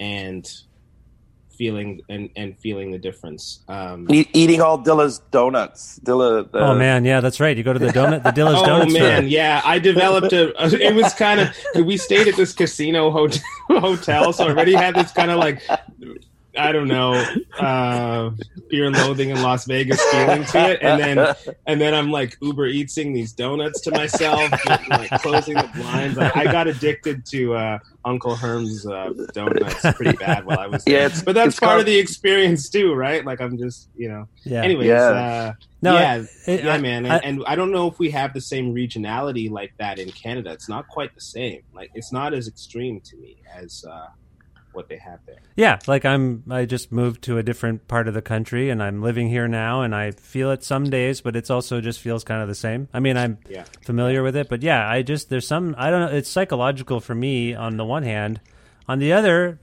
and feeling and, and feeling the difference. Um, Eat, eating all Dilla's donuts. Dilla. Uh, oh man, yeah, that's right. You go to the donut, the Dilla's oh, donuts. Oh man, room. yeah. I developed a. It was kind of. We stayed at this casino hotel, hotel, so I already had this kind of like, I don't know, uh, fear and loathing in Las Vegas feeling to it, and then and then I'm like Uber Eatsing these donuts to myself, and, like closing the blinds. Like, I got addicted to uh, Uncle Herm's uh, donuts pretty bad while I was there. Yeah, it's, but that's it's part called... of the experience too, right? Like I'm just, you know. Yeah. Anyways, yeah, uh, no, yeah, it, it, yeah, I, man, and I, and I don't know if we have the same regionality like that in Canada. It's not quite the same. Like it's not as extreme to me as. Uh, what they have there. Yeah, like I'm I just moved to a different part of the country and I'm living here now and I feel it some days, but it's also just feels kind of the same. I mean, I'm yeah. familiar with it, but yeah, I just there's some I don't know, it's psychological for me on the one hand. On the other,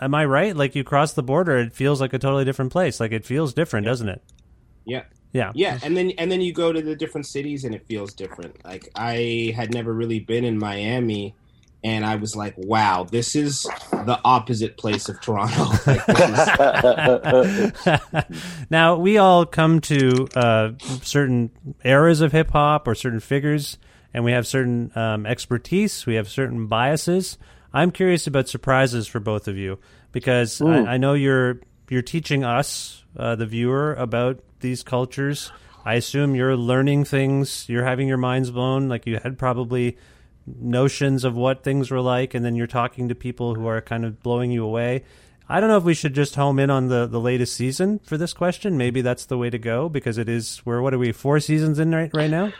am I right? Like you cross the border, it feels like a totally different place. Like it feels different, yeah. doesn't it? Yeah. Yeah. Yeah, and then and then you go to the different cities and it feels different. Like I had never really been in Miami. And I was like, wow, this is the opposite place of Toronto. Like, this is- now, we all come to uh, certain eras of hip-hop or certain figures, and we have certain um, expertise. We have certain biases. I'm curious about surprises for both of you, because I, I know you're you're teaching us, uh, the viewer, about these cultures. I assume you're learning things. You're having your minds blown. Like you had probably... notions of what things were like, and then you're talking to people who are kind of blowing you away. I don't know if we should just home in on the, the latest season for this question. Maybe that's the way to go, because it is, we're, what are we, four seasons in right, right now?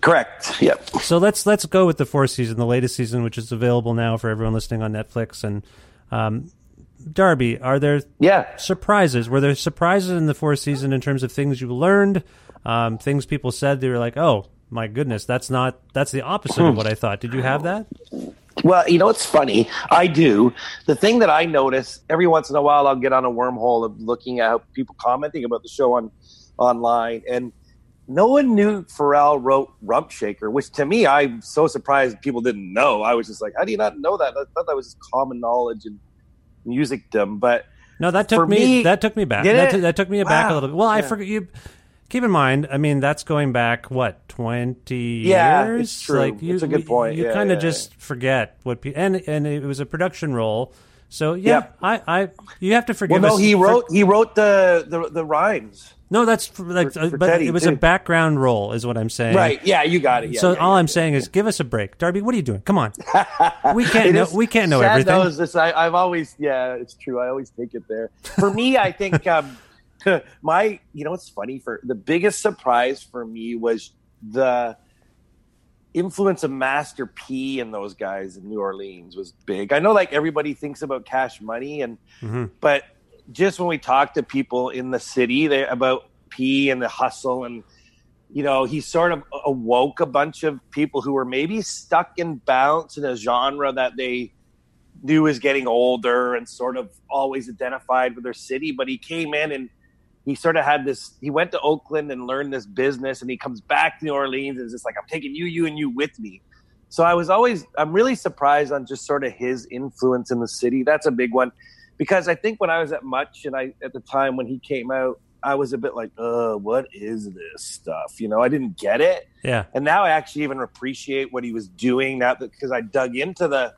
Correct, yep. So let's let's go with the fourth season, the latest season, which is available now for everyone listening on Netflix. And um, Darby, are there yeah. surprises? Were there surprises in the fourth season in terms of things you learned, um, things people said they were like, oh, my goodness, that's not that's the opposite of what I thought. Did you have that? Well, you know, it's funny. I do. The thing that I notice every once in a while, I'll get on a wormhole of looking at how people commenting about the show on online. And no one knew Pharrell wrote Rump Shaker, which to me, I'm so surprised people didn't know. I was just like, how do you not know that? I thought that was just common knowledge and musicdom. But no, that took me, me that took me back. That, t- that took me wow. back a little bit. Well, yeah. I forgot you. Keep in mind, I mean, that's going back, what, twenty yeah, years? Yeah, it's true. Like, you, it's a good point. You, you yeah, kind of yeah, just yeah. forget what people... And, and it was a production role. So, yeah, yep. I, I, you have to forgive well, no, us. He wrote, for, he wrote the, the, the rhymes. No, that's... For, like, for, for but Teddy, it was too. a background role, is what I'm saying. Right, yeah, you got it. Yeah, so yeah, all yeah, I'm yeah, saying yeah. is give us a break. Darby, what are you doing? Come on. We can't know, is, we can't know everything. Knows this. I, I've always... Yeah, it's true. I always take it there. For me, I think... Um, My, you know, it's funny. For the biggest surprise for me was the influence of Master P and those guys in New Orleans was big. I know, like everybody thinks about Cash Money, and mm-hmm. but just when we talk to people in the city they, about P and the hustle, and you know, he sort of awoke a bunch of people who were maybe stuck in bounce in a genre that they knew is getting older and sort of always identified with their city. But he came in and he sort of had this, he went to Oakland and learned this business, and he comes back to New Orleans and is just like, I'm taking you, you, and you with me. So I was always, I'm really surprised on just sort of his influence in the city. That's a big one, because I think when I was at Much and I, at the time when he came out, I was a bit like, uh, what is this stuff? You know, I didn't get it. Yeah. And now I actually even appreciate what he was doing now because I dug into the,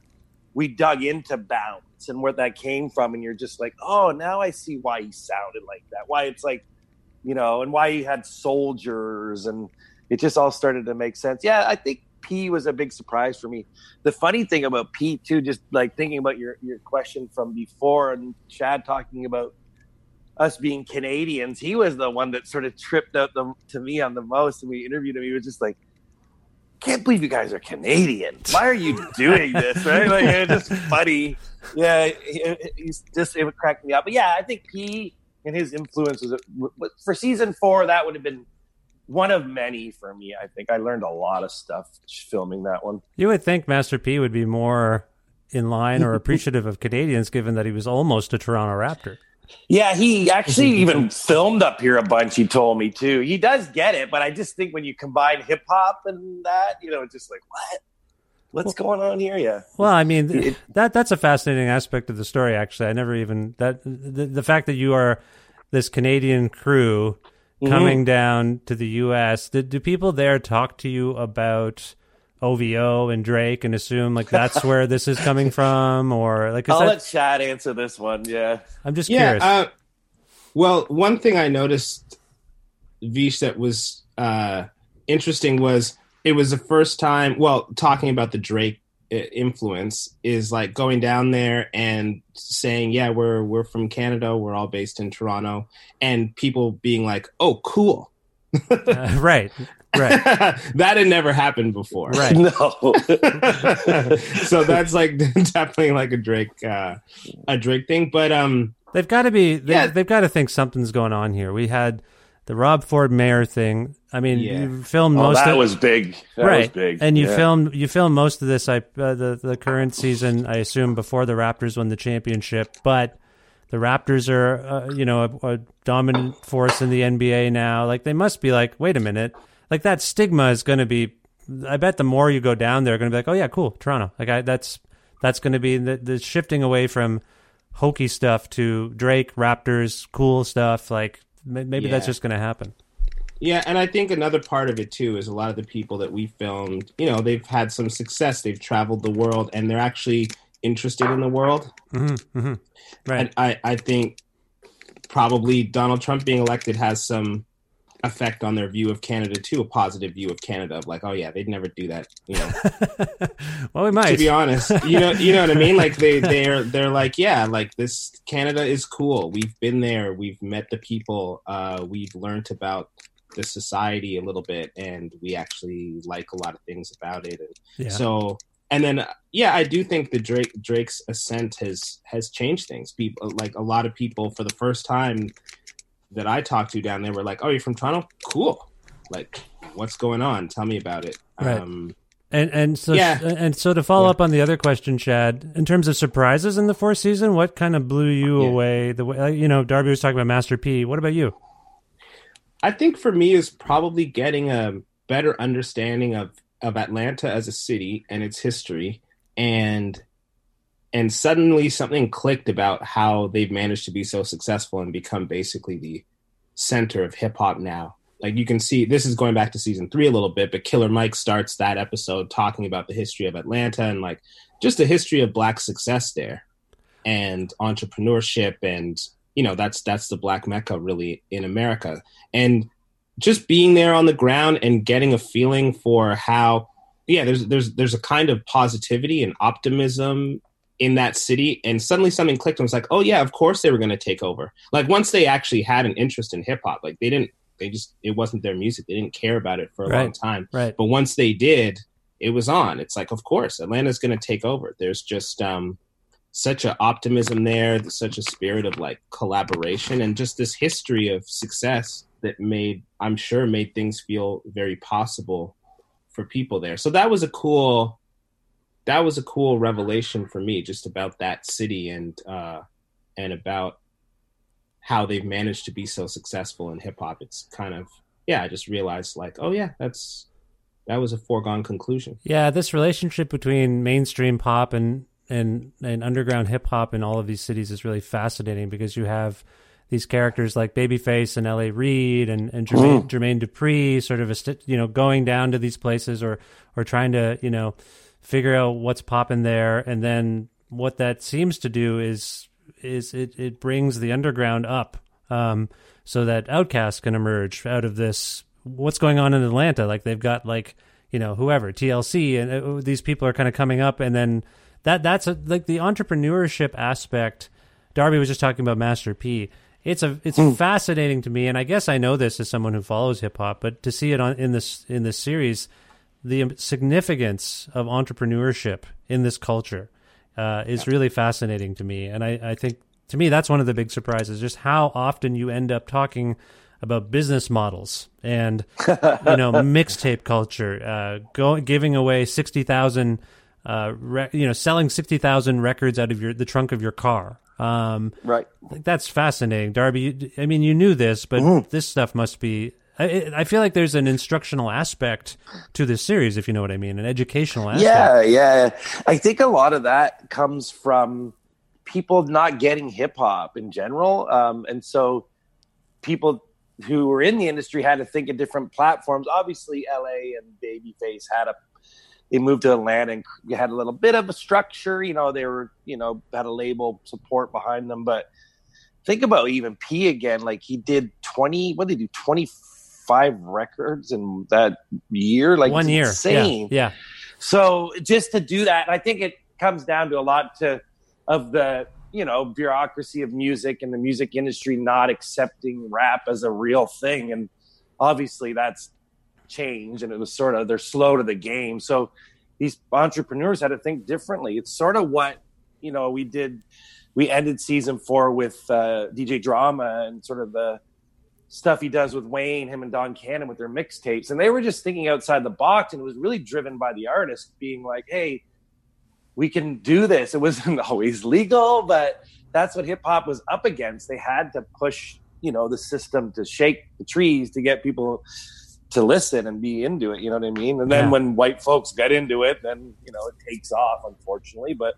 we dug into bounce and where that came from, and you're just like, oh, now I see why he sounded like that, why it's like, you know, and why he had soldiers, and it just all started to make sense. Yeah, I think P was a big surprise for me. The funny thing about P too, just like thinking about your your question from before and Shad talking about us being Canadians, he was the one that sort of tripped out the, to me on the most, and we interviewed him. He was just like, can't believe you guys are Canadian. Why are you doing this? Right? Like, it's just funny. Yeah, it, it, just, it would crack me up. But yeah, I think P and his influence was, for season four, that would have been one of many for me, I think. I learned a lot of stuff filming that one. You would think Master P would be more in line or appreciative of Canadians, given that he was almost a Toronto Raptor. Yeah, he actually even filmed up here a bunch, he told me, too. He does get it, but I just think when you combine hip-hop and that, you know, it's just like, what? What's well, going on here? Yeah. Well, I mean, it, that that's a fascinating aspect of the story, actually. I never even... that The, the fact that you are this Canadian crew coming mm-hmm. down to the U S, did, do people there talk to you about... O V O and Drake and assume like that's where this is coming from, or like is I'll that... let Shad answer this one. Yeah, I'm just yeah, curious. Uh, well, one thing I noticed, Vish, that was uh, interesting was it was the first time. Well, talking about the Drake influence is like going down there and saying, "Yeah, we're we're from Canada. We're all based in Toronto," and people being like, "Oh, cool." uh, right. Right. That had never happened before. Right. No. So that's like definitely like a Drake uh, a Drake thing. But um they've gotta be they, yeah. they've gotta think something's going on here. We had the Rob Ford Mayer thing. I mean yeah. you filmed oh, most that of that was big. That right. was big. And you yeah. filmed you filmed most of this I uh, the, the current season, I assume, before the Raptors won the championship, but the Raptors are uh, you know, a, a dominant force in the N B A now. Like they must be like, wait a minute. Like that stigma is going to be, I bet the more you go down there, going to be like, oh yeah, cool, Toronto. Like I, that's that's going to be the, the shifting away from hokey stuff to Drake, Raptors, cool stuff. Like maybe yeah. that's just going to happen. Yeah, and I think another part of it too is a lot of the people that we filmed, you know, they've had some success, they've traveled the world, and they're actually interested in the world. Mm-hmm, mm-hmm. Right. And I, I think probably Donald Trump being elected has some effect on their view of Canada too, a positive view of Canada of like, oh yeah, they'd never do that, you know. Well, we might, to be honest, you know, you know what I mean? Like they, they're, they're like, yeah, like this Canada is cool. We've been there. We've met the people. Uh, we've learned about the society a little bit, and we actually like a lot of things about it. And yeah. So And then, yeah, I do think that Drake Drake's ascent has has changed things. People, like a lot of people, for the first time that I talked to down there, were like, "Oh, you're from Toronto? Cool. Like, what's going on? Tell me about it." Right. Um, and and so yeah. and so to follow yeah. up on the other question, Shad, in terms of surprises in the fourth season, what kind of blew you yeah. away? The way, you know, Darby was talking about Master P. What about you? I think for me is probably getting a better understanding of. of Atlanta as a city and its history, and and suddenly something clicked about how they've managed to be so successful and become basically the center of hip hop now. Like, you can see, this is going back to season three a little bit, but Killer Mike starts that episode talking about the history of Atlanta and like just the history of Black success there and entrepreneurship, and you know, that's that's the Black Mecca really in America. And just being there on the ground and getting a feeling for how, yeah, there's there's there's a kind of positivity and optimism in that city. And suddenly something clicked and was like, oh yeah, of course they were going to take over. Like, once they actually had an interest in hip hop, like they didn't, they just, it wasn't their music. They didn't care about it for a right, long time. Right. But once they did, it was on. It's like, of course, Atlanta's going to take over. There's just um, such an optimism there, such a spirit of like collaboration and just this history of success that made, I'm sure, made things feel very possible for people there. So that was a cool, that was a cool revelation for me, just about that city and uh, and about how they've managed to be so successful in hip hop. It's kind of, yeah, I just realized like, oh yeah, that's that was a foregone conclusion. Yeah, this relationship between mainstream pop and and, and underground hip hop in all of these cities is really fascinating, because you have these characters like Babyface and L A. Reid and, and Jermaine, mm. Jermaine Dupri sort of, a, you know, going down to these places or or trying to, you know, figure out what's popping there. And then what that seems to do is is it, it brings the underground up um, so that Outkast can emerge out of this. What's going on in Atlanta? Like, they've got like, you know, whoever, T L C, and it, these people are kind of coming up. And then that that's a, like the entrepreneurship aspect. Darby was just talking about Master P. It's a it's mm. fascinating to me, and I guess I know this as someone who follows hip hop, but to see it on in this in this series, the significance of entrepreneurship in this culture uh, is really fascinating to me. And I, I think, to me, that's one of the big surprises, just how often you end up talking about business models and you know mixtape culture, uh, go, giving away sixty thousand, uh, re- you know, selling sixty thousand records out of your the trunk of your car. Um, right. That's fascinating. Darby, you, I mean, you knew this, but mm. this stuff must be, I, I feel like there's an instructional aspect to this series, if you know what I mean, an educational aspect. Yeah, yeah. I think a lot of that comes from people not getting hip hop in general. Um, and so people who were in the industry had to think of different platforms. Obviously, L A and Babyface had a They moved to Atlanta and had a little bit of a structure, you know, they were, you know, had a label support behind them. But think about even P again, like he did twenty, what did he do? twenty-five records in that year, like one year. Insane. Yeah, yeah. So just to do that, I think it comes down to a lot to, of the, you know, bureaucracy of music and the music industry not accepting rap as a real thing. And obviously that's change, and it was sort of, they're slow to the game, so these entrepreneurs had to think differently. It's sort of what, you know, we did we ended season four with uh D J Drama and sort of the stuff he does with Wayne, him and Don Cannon with their mixtapes, and they were just thinking outside the box, and it was really driven by the artist being like, hey, we can do this. It wasn't always legal, but that's what hip-hop was up against. They had to push, you know, the system to shake the trees to get people to listen and be into it, you know what I mean? And then yeah. when white folks get into it, then, you know, it takes off, unfortunately, but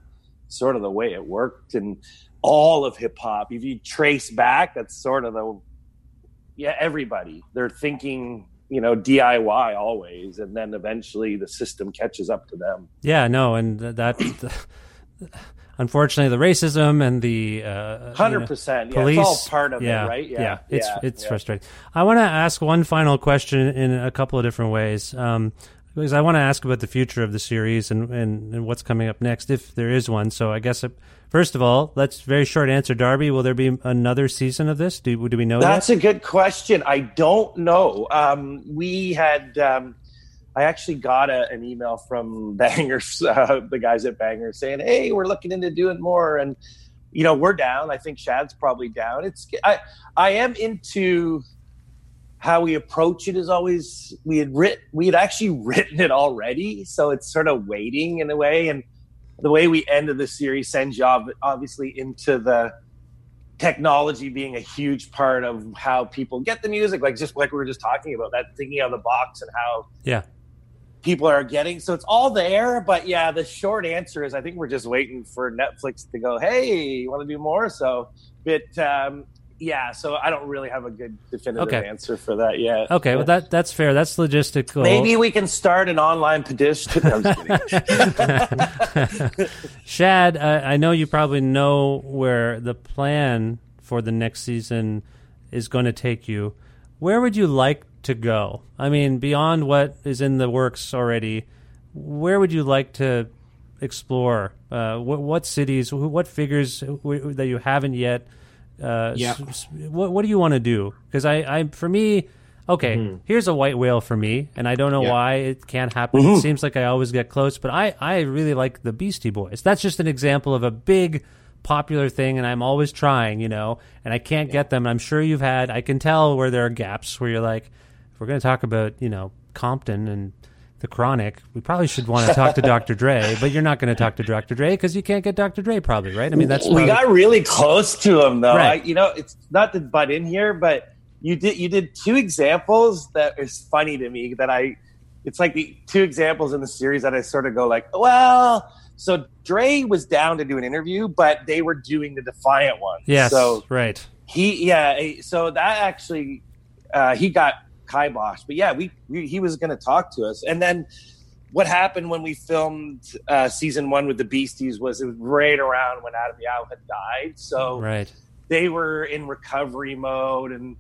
sort of the way it worked in all of hip hop. If you trace back, that's sort of the, yeah, everybody, they're thinking, you know, D I Y always. And then eventually the system catches up to them. Yeah, no. And that, unfortunately, the racism and the uh, one hundred percent you know, police, yeah, it's all part of yeah, it, right? Yeah, yeah it's yeah, it's yeah. frustrating. I want to ask one final question in a couple of different ways, um, because I want to ask about the future of the series and, and, and what's coming up next, if there is one. So I guess, it, first of all, let's very short answer, Darby. Will there be another season of this? Do, do we know That's that? That's a good question. I don't know. Um, we had... Um, I actually got a, an email from Bangers, uh, the guys at Bangers, saying, "Hey, we're looking into doing more, and you know, we're down. I think Shad's probably down." It's I, I am into how we approach it. Is always we had writ, we had actually written it already, so it's sort of waiting in a way. And the way we ended the series sends you ob- obviously into the technology being a huge part of how people get the music, like just like we were just talking about, that thinking out of the box and how yeah. people are getting. So it's all there, but yeah, the short answer is I think we're just waiting for Netflix to go, "Hey, you want to do more?" So, but um, yeah, so I don't really have a good definitive okay. answer for that yet. Okay, but, well that that's fair. That's logistical. Maybe we can start an online petition. No, I'm just kidding. Shad, I, I know you probably know where the plan for the next season is going to take you. Where would you like to go? I mean, beyond what is in the works already, where would you like to explore? Uh, what, what cities, what figures w- that you haven't yet? Uh, yeah. s- s- what, what do you want to do? Because I, I, for me, okay, mm-hmm. here's a white whale for me, and I don't know yeah. why it can't happen. Mm-hmm. It seems like I always get close, but I, I really like the Beastie Boys. That's just an example of a big popular thing, and I'm always trying, you know, and I can't yeah. get them. I'm sure you've had, I can tell where there are gaps where you're like, we're going to talk about, you know, Compton and the Chronic. We probably should want to talk to Doctor Dre, but you're not going to talk to Doctor Dre because you can't get Doctor Dre probably, right? I mean, that's probably- we got really close to him though. Right. I, you know, it's not to butt in here, but you did you did two examples that is funny to me that I. It's like the two examples in the series that I sort of go like, well, so Dre was down to do an interview, but they were doing the Defiant one. Yes, so right. He yeah, so that actually uh, he got. Kibosh, but yeah, we, we he was going to talk to us. And then what happened when we filmed uh, season one with the Beasties was it was right around when Adam Yao had died, so right. they were in recovery mode. And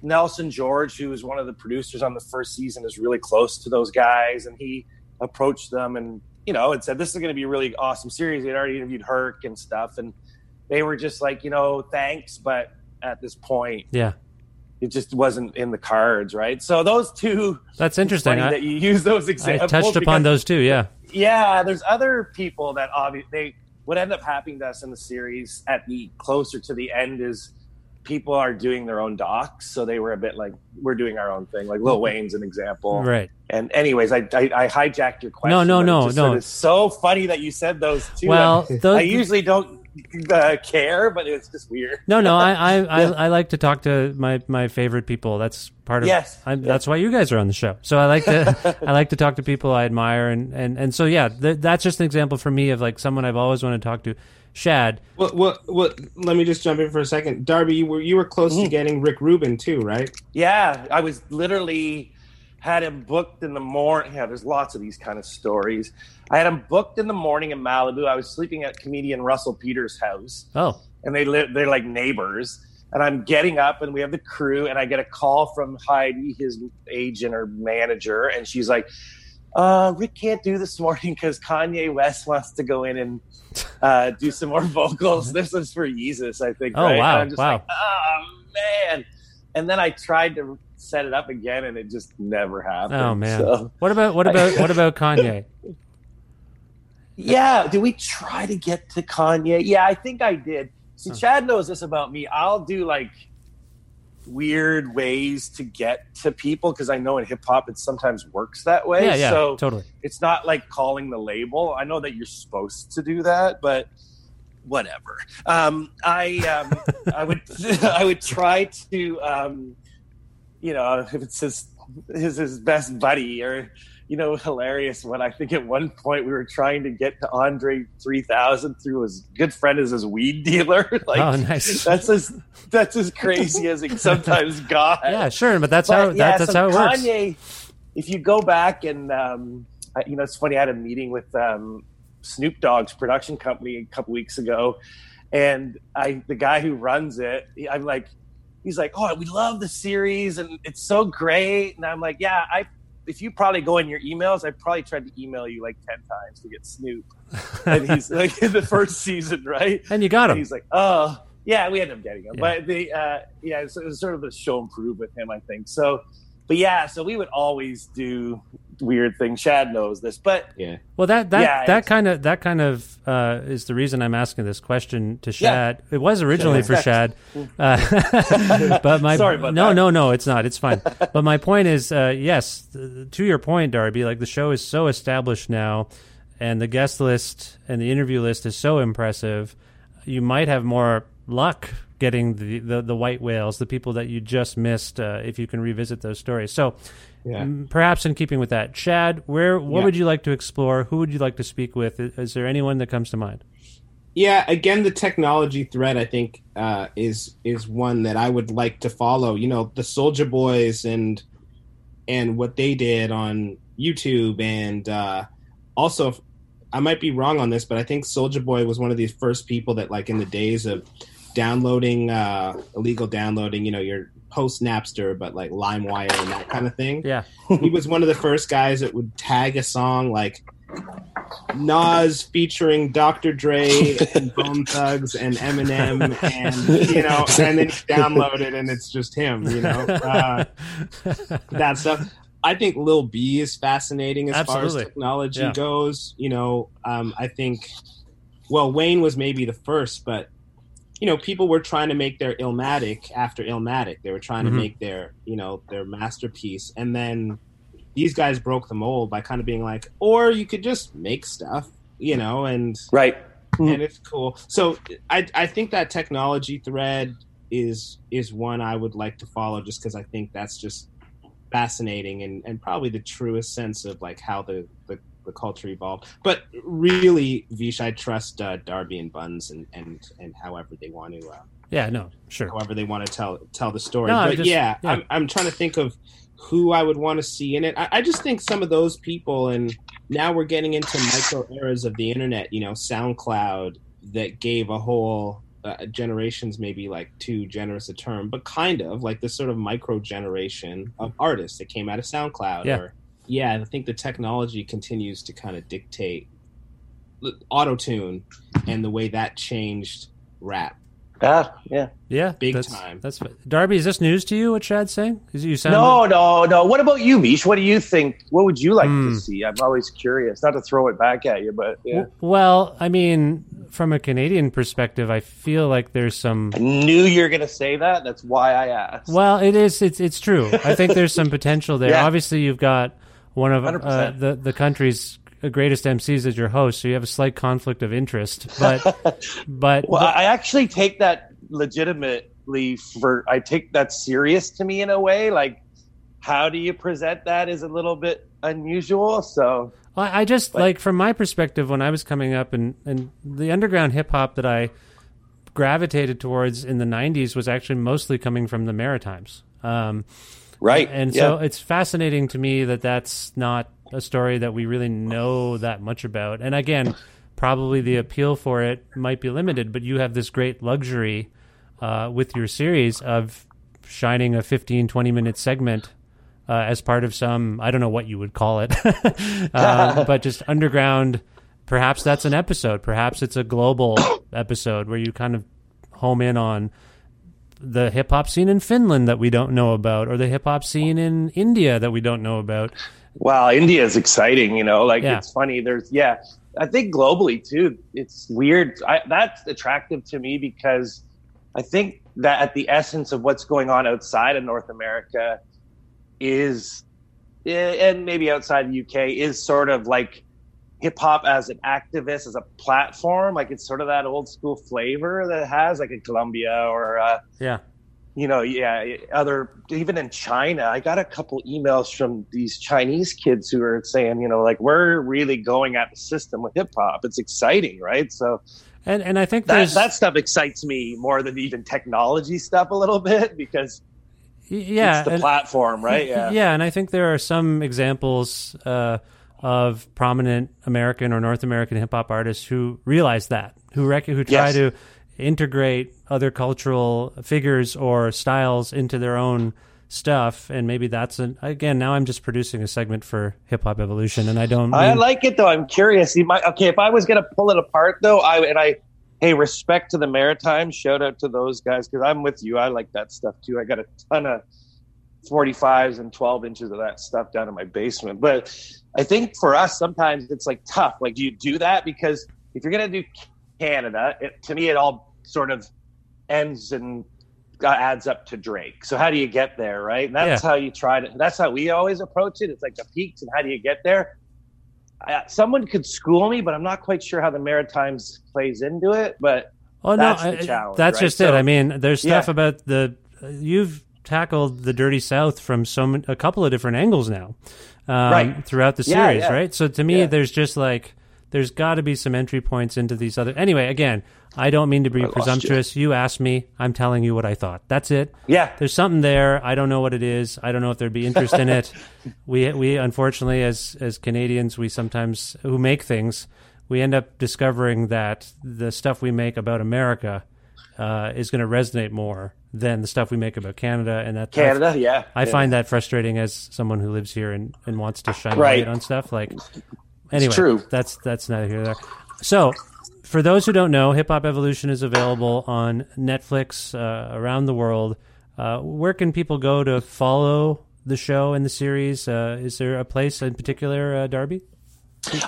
Nelson George, who was one of the producers on the first season, is really close to those guys, and he approached them and you know and said, "This is going to be a really awesome series." They'd already interviewed Herc and stuff, and they were just like, you know, "Thanks, but at this point, yeah." It just wasn't in the cards, right? So those two. That's interesting. I, that you use those examples. I touched because, upon those two, yeah. Yeah, there's other people that obviously they what ended up happening to us in the series at the closer to the end is people are doing their own docs, so they were a bit like we're doing our own thing. Like Lil Wayne's an example, right? And anyways, I I, I hijacked your question. No, no, no, no. It's so funny that you said those two. Well, those, I usually don't. Uh, care, but it's just weird. No, no, I I, yeah. I I like to talk to my my favorite people. That's part of yes. I'm, yeah. That's why you guys are on the show. So I like to I like to talk to people I admire, and and and so yeah, th- that's just an example for me of like someone I've always wanted to talk to. Shad. Well, well, well let me just jump in for a second. Darby, you were you were close mm. to getting Rick Rubin too, right? Yeah, I was literally had him booked in the morning. Yeah, there's lots of these kind of stories. I had him booked in the morning in Malibu. I was sleeping at comedian Russell Peters' house. Oh. And they live, they're like neighbors. And I'm getting up, and we have the crew, and I get a call from Heidi, his agent or manager, and she's like, uh, "Rick can't do this morning because Kanye West wants to go in and uh, do some more vocals." This was for Yeezus, I think. Oh, right? wow. And I'm just wow. like, oh, man. And then I tried to set it up again, and it just never happened. Oh, man. So. What about what about, what about Kanye? Yeah, did we try to get to Kanye? Yeah, I think I did. See, oh. Chad knows this about me. I'll do like weird ways to get to people because I know in hip hop it sometimes works that way. Yeah, yeah, so totally. It's not like calling the label. I know that you're supposed to do that, but whatever. Um, I um, I would I would try to um, you know if it's his his, his best buddy or. You know, hilarious when I think at one point we were trying to get to Andre three thousand through his good friend as his weed dealer. Like, oh, nice. That's as that's as crazy as it sometimes got. Yeah, sure, but that's but, how that, yeah, that's so how it Kanye, works. If you go back and um, I, you know, it's funny. I had a meeting with um, Snoop Dogg's production company a couple weeks ago, and I the guy who runs it, I'm like, he's like, "Oh, we love the series, and it's so great," and I'm like, "Yeah, I." If you probably go in your emails, I probably tried to email you like ten times to get Snoop. And he's like in the first season, right? And you got him. And he's like, oh, yeah, we ended up getting him. Yeah. But the, uh, yeah, so it was sort of a show and prove with him, I think. So, but yeah, so we would always do weird thing. Shad knows this, but yeah. Well, that that yeah, that kind of that kind of uh, is the reason I'm asking this question to Shad. Yeah. It was originally sure, for Shad, uh, but my Sorry about no, that. no, no, it's not. It's fine. But my point is, uh, yes, to your point, Darby. Like the show is so established now, and the guest list and the interview list is so impressive. You might have more luck getting the, the, the white whales, the people that you just missed, uh, if you can revisit those stories. So yeah. m- perhaps in keeping with that, Shad, where, what yeah. would you like to explore? Who would you like to speak with? Is, is there anyone that comes to mind? Yeah. Again, the technology thread, I think, uh, is, is one that I would like to follow, you know, the Soulja Boys and, and what they did on YouTube. And, uh, also I might be wrong on this, but I think Soulja Boy was one of these first people that, like, in the days of downloading, uh, illegal downloading, you know, your post Napster, but like LimeWire and that kind of thing. Yeah. He was one of the first guys that would tag a song like Nas featuring Doctor Dre and Bone Thugs and Eminem, and, you know, and then you download it and it's just him, you know, uh, that stuff. I think Lil B is fascinating as Absolutely. far as technology yeah. goes. You know, um, I think, well, Wayne was maybe the first, but, you know, people were trying to make their Illmatic after Illmatic. They were trying mm-hmm. to make their, you know, their masterpiece. And then these guys broke the mold by kind of being like, or you could just make stuff, you know, and right. and mm-hmm. it's cool. So I, I think that technology thread is, is one I would like to follow, just because I think that's just fascinating and, and probably the truest sense of like how the, the, the culture evolved. But really, Vish, I trust uh, Darby and Buns and, and, and however they want to. Uh, yeah, no, sure. However they want to tell tell the story. No, but just, yeah, yeah. I'm, I'm trying to think of who I would want to see in it. I, I just think some of those people, and now we're getting into micro eras of the internet, you know, SoundCloud, that gave a whole uh, generations, maybe like too generous a term, but kind of like this sort of micro generation of artists that came out of SoundCloud. Yeah. Or, yeah, I think the technology continues to kind of dictate auto-tune and the way that changed rap. Ah, yeah. Yeah. Big that's, time. That's Darby, is this news to you, what Shad's saying? Is you sound No, like... no, no. What about you, Mish? What do you think? What would you like mm. to see? I'm always curious. Not to throw it back at you, but yeah. Well, I mean, from a Canadian perspective, I feel like there's some I knew you were gonna say that. That's why I asked. Well, it is it's it's true. I think there's some potential there. Yeah. Obviously you've got one of uh, the the country's greatest M Cs as your host, so you have a slight conflict of interest, but but well, but, I actually take that legitimately for I take that serious to me in a way, like how do you present that is a little bit unusual. So I, I just but, like from my perspective when I was coming up and and the underground hip hop that I gravitated towards in the nineties was actually mostly coming from the Maritimes, um right and yeah. so it's fascinating to me that that's not a story that we really know that much about. And again, probably the appeal for it might be limited, but you have this great luxury uh, with your series of shining a fifteen, twenty minute segment uh, as part of some, I don't know what you would call it, uh, but just underground. Perhaps that's an episode. Perhaps it's a global episode where you kind of home in on the hip hop scene in Finland that we don't know about, or the hip hop scene in India that we don't know about. Wow, India is exciting, you know, like yeah. it's funny. There's, yeah, I think globally too, it's weird. I, that's attractive to me because I think that at the essence of what's going on outside of North America is, and maybe outside the U K, is sort of like hip hop as an activist, as a platform. Like it's sort of that old school flavor that it has, like in Colombia or, uh, yeah. you know, yeah, other, even in China, I got a couple emails from these Chinese kids who are saying, you know, like, we're really going at the system with hip hop. It's exciting, right? So, and and I think that, that stuff excites me more than even technology stuff a little bit, because yeah, it's the and, platform, right? Yeah. Yeah. And I think there are some examples uh, of prominent American or North American hip hop artists who realize that, who, rec- who try yes. to integrate other cultural figures or styles into their own stuff. And maybe that's an, again, now I'm just producing a segment for Hip Hop Evolution and I don't, mean... I like it though. I'm curious. You might, okay. If I was going to pull it apart though, I, and I, hey, respect to the Maritimes, shout out to those guys. Cause I'm with you. I like that stuff too. I got a ton of forty-fives and twelve inches of that stuff down in my basement. But I think for us, sometimes it's like tough. Like, do you do that? Because if you're going to do Canada, it, to me, it all sort of ends and adds up to Drake. So how do you get there, right? And that's yeah. how you try to, that's how we always approach it. It's like the peaks and how do you get there? I, someone could school me, but I'm not quite sure how the Maritimes plays into it, but oh, that's no, the challenge. I, that's right? just so, it. I mean, there's stuff yeah. about the, you've tackled the Dirty South from so a couple of different angles now um, right. throughout the series, yeah, yeah. right? So to me, yeah. there's just like, there's got to be some entry points into these other... Anyway, again, I don't mean to be I presumptuous. You. you asked me. I'm telling you what I thought. That's it. Yeah. There's something there. I don't know what it is. I don't know if there'd be interest in it. We, we unfortunately, as as Canadians, we sometimes, who make things, we end up discovering that the stuff we make about America uh, is going to resonate more than the stuff we make about Canada. And that Canada, I, yeah. I yeah. find that frustrating as someone who lives here and, and wants to shine right. light on stuff. Like... Anyway, it's true. that's that's neither here nor there. So, for those who don't know, Hip Hop Evolution is available on Netflix uh, around the world. Uh, where can people go to follow the show and the series? Uh, is there a place in particular, uh, Darby?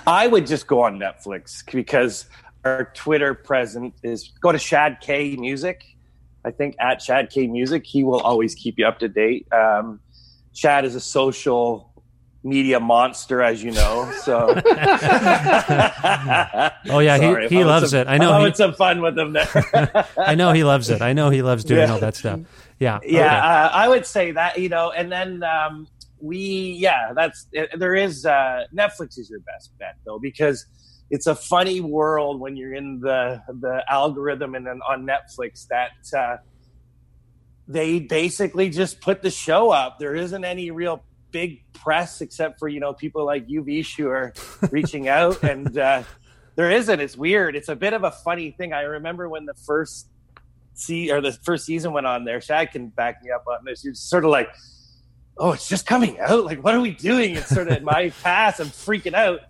I would just go on Netflix because our Twitter present is go to Shad K Music. I think at Shad K Music, he will always keep you up to date. Um, Shad is a social media monster, as you know, so oh yeah Sorry, he, he loves some, it I know I'm he, some fun with him there. I know he loves it I know he loves doing yeah. all that stuff yeah yeah okay. uh, I would say that, you know, and then um we yeah that's it, there is uh Netflix is your best bet though, because it's a funny world when you're in the the algorithm, and then on Netflix that uh they basically just put the show up. There isn't any real big press except for, you know, people like U V who are reaching out, and uh there isn't. It's weird. It's a bit of a funny thing. I remember when the first see or the first season went on there, Shad can back me up on this. You're sort of like, oh, it's just coming out, like what are we doing? It's sort of in my past, I'm freaking out.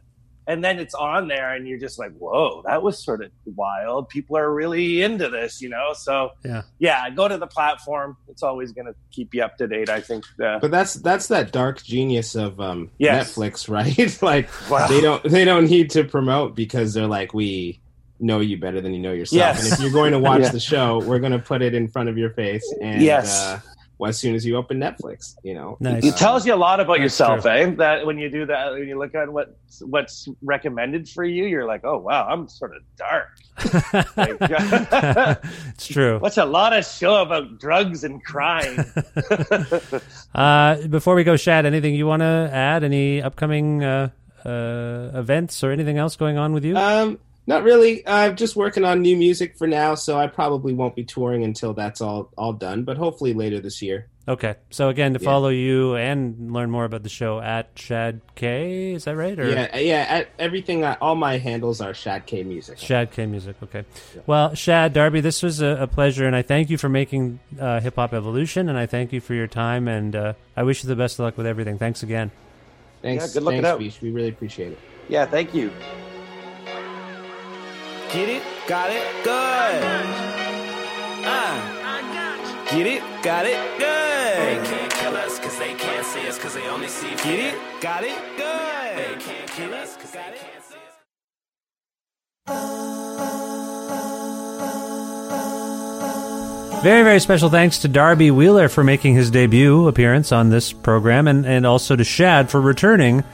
And then it's on there and you're just like, whoa, that was sort of wild. People are really into this, you know? So yeah, yeah go to the platform. It's always going to keep you up to date, I think. Uh, but that's that's that dark genius of um, yes. Netflix, right? Like wow. they don't they don't need to promote because they're like, we know you better than you know yourself. Yes. And if you're going to watch yeah. the show, we're going to put it in front of your face. And yes. uh, well, as soon as you open Netflix, you know, nice. It tells you a lot about That's yourself, true. eh? That when you do that, when you look at what what's recommended for you, you're like, oh wow, I'm sort of dark. Like, it's true. What's a lot of show about drugs and crime? uh, before we go, Shad, anything you want to add? Any upcoming uh, uh, events or anything else going on with you? Um, Not really. I'm just working on new music for now, so I probably won't be touring until that's all, all done, but hopefully later this year. Okay. So, again, to yeah. follow you and learn more about the show at Shad K, is that right? Or? Yeah, yeah. At everything, I, all my handles are Shad K Music. Shad K Music, okay. Yeah. Well, Shad, Darby, this was a, a pleasure, and I thank you for making uh, Hip Hop Evolution, and I thank you for your time, and uh, I wish you the best of luck with everything. Thanks again. Thanks. Yeah, good looking out. Beach. We really appreciate it. Yeah, thank you. Get it, got it, good. Uh, get it, got it, good. They can't kill us cause they can't see us, cause they only see fear. Get it, got it, good. They can't kill us cause they can't see us. Very, very special thanks to Darby Wheeler for making his debut appearance on this program, and, and also to Shad for returning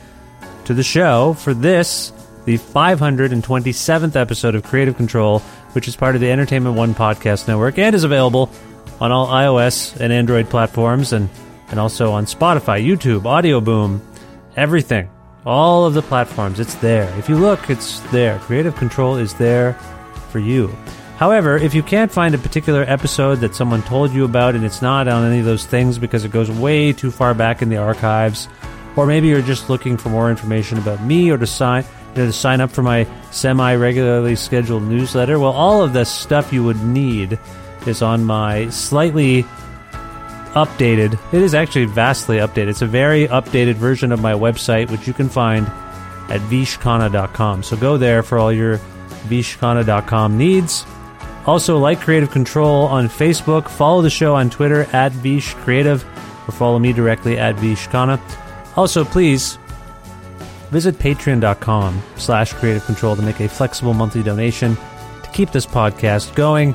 to the show for this, the five hundred twenty-seventh episode of Creative Control, which is part of the Entertainment One Podcast Network and is available on all iOS and Android platforms, and, and also on Spotify, YouTube, Audio Boom, everything. All of the platforms, it's there. If you look, it's there. Creative Control is there for you. However, if you can't find a particular episode that someone told you about and it's not on any of those things because it goes way too far back in the archives, or maybe you're just looking for more information about me or to sign... to sign up for my semi-regularly scheduled newsletter. Well, all of the stuff you would need is on my slightly updated, it is actually vastly updated, it's a very updated version of my website, which you can find at vishkhana dot com. So go there for all your vishkhana dot com needs. Also, like Creative Control on Facebook, follow the show on Twitter at vishcreative, or follow me directly at vshkana. Also, please visit patreon.com slash creative control to make a flexible monthly donation to keep this podcast going.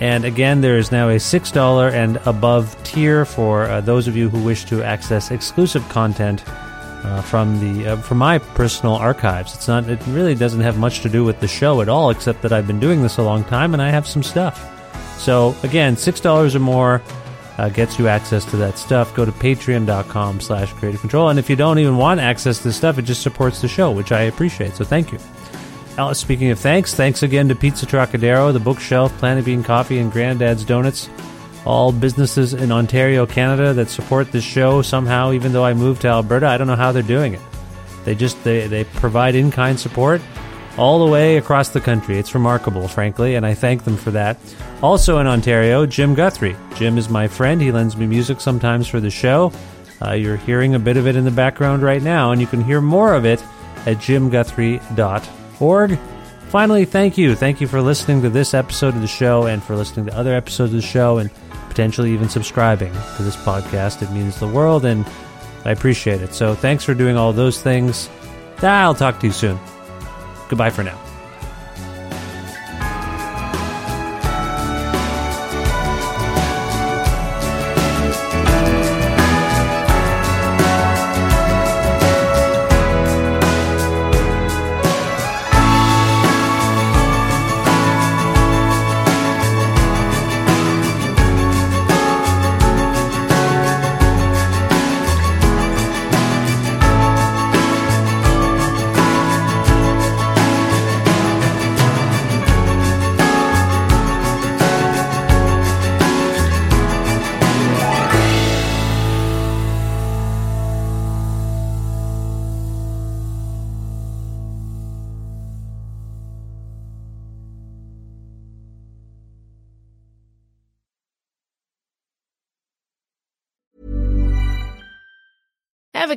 And again, there is now a six dollars and above tier for uh, those of you who wish to access exclusive content uh, from the uh, from my personal archives. It's not; it really doesn't have much to do with the show at all, except that I've been doing this a long time and I have some stuff. So again, six dollars or more uh, gets you access to that stuff. Go to patreon.com slash creative control. And if you don't even want access to this stuff, it just supports the show, which I appreciate. So thank you. Speaking of thanks, thanks again to Pizza Trocadero, The Bookshelf, Planet Bean Coffee, and Granddad's Donuts, all businesses in Ontario, Canada that support this show somehow, even though I moved to Alberta. I don't know how they're doing it. They just they, they provide in-kind support all the way across the country. It's remarkable, frankly, and I thank them for that. Also in Ontario, Jim Guthrie. Jim is my friend. He lends me music sometimes for the show. Uh, you're hearing a bit of it in the background right now, and you can hear more of it at jim guthrie dot com. Org. Finally, thank you. Thank you for listening to this episode of the show and for listening to other episodes of the show and potentially even subscribing to this podcast. It means the world and I appreciate it. So thanks for doing all those things. I'll talk to you soon. Goodbye for now. Ever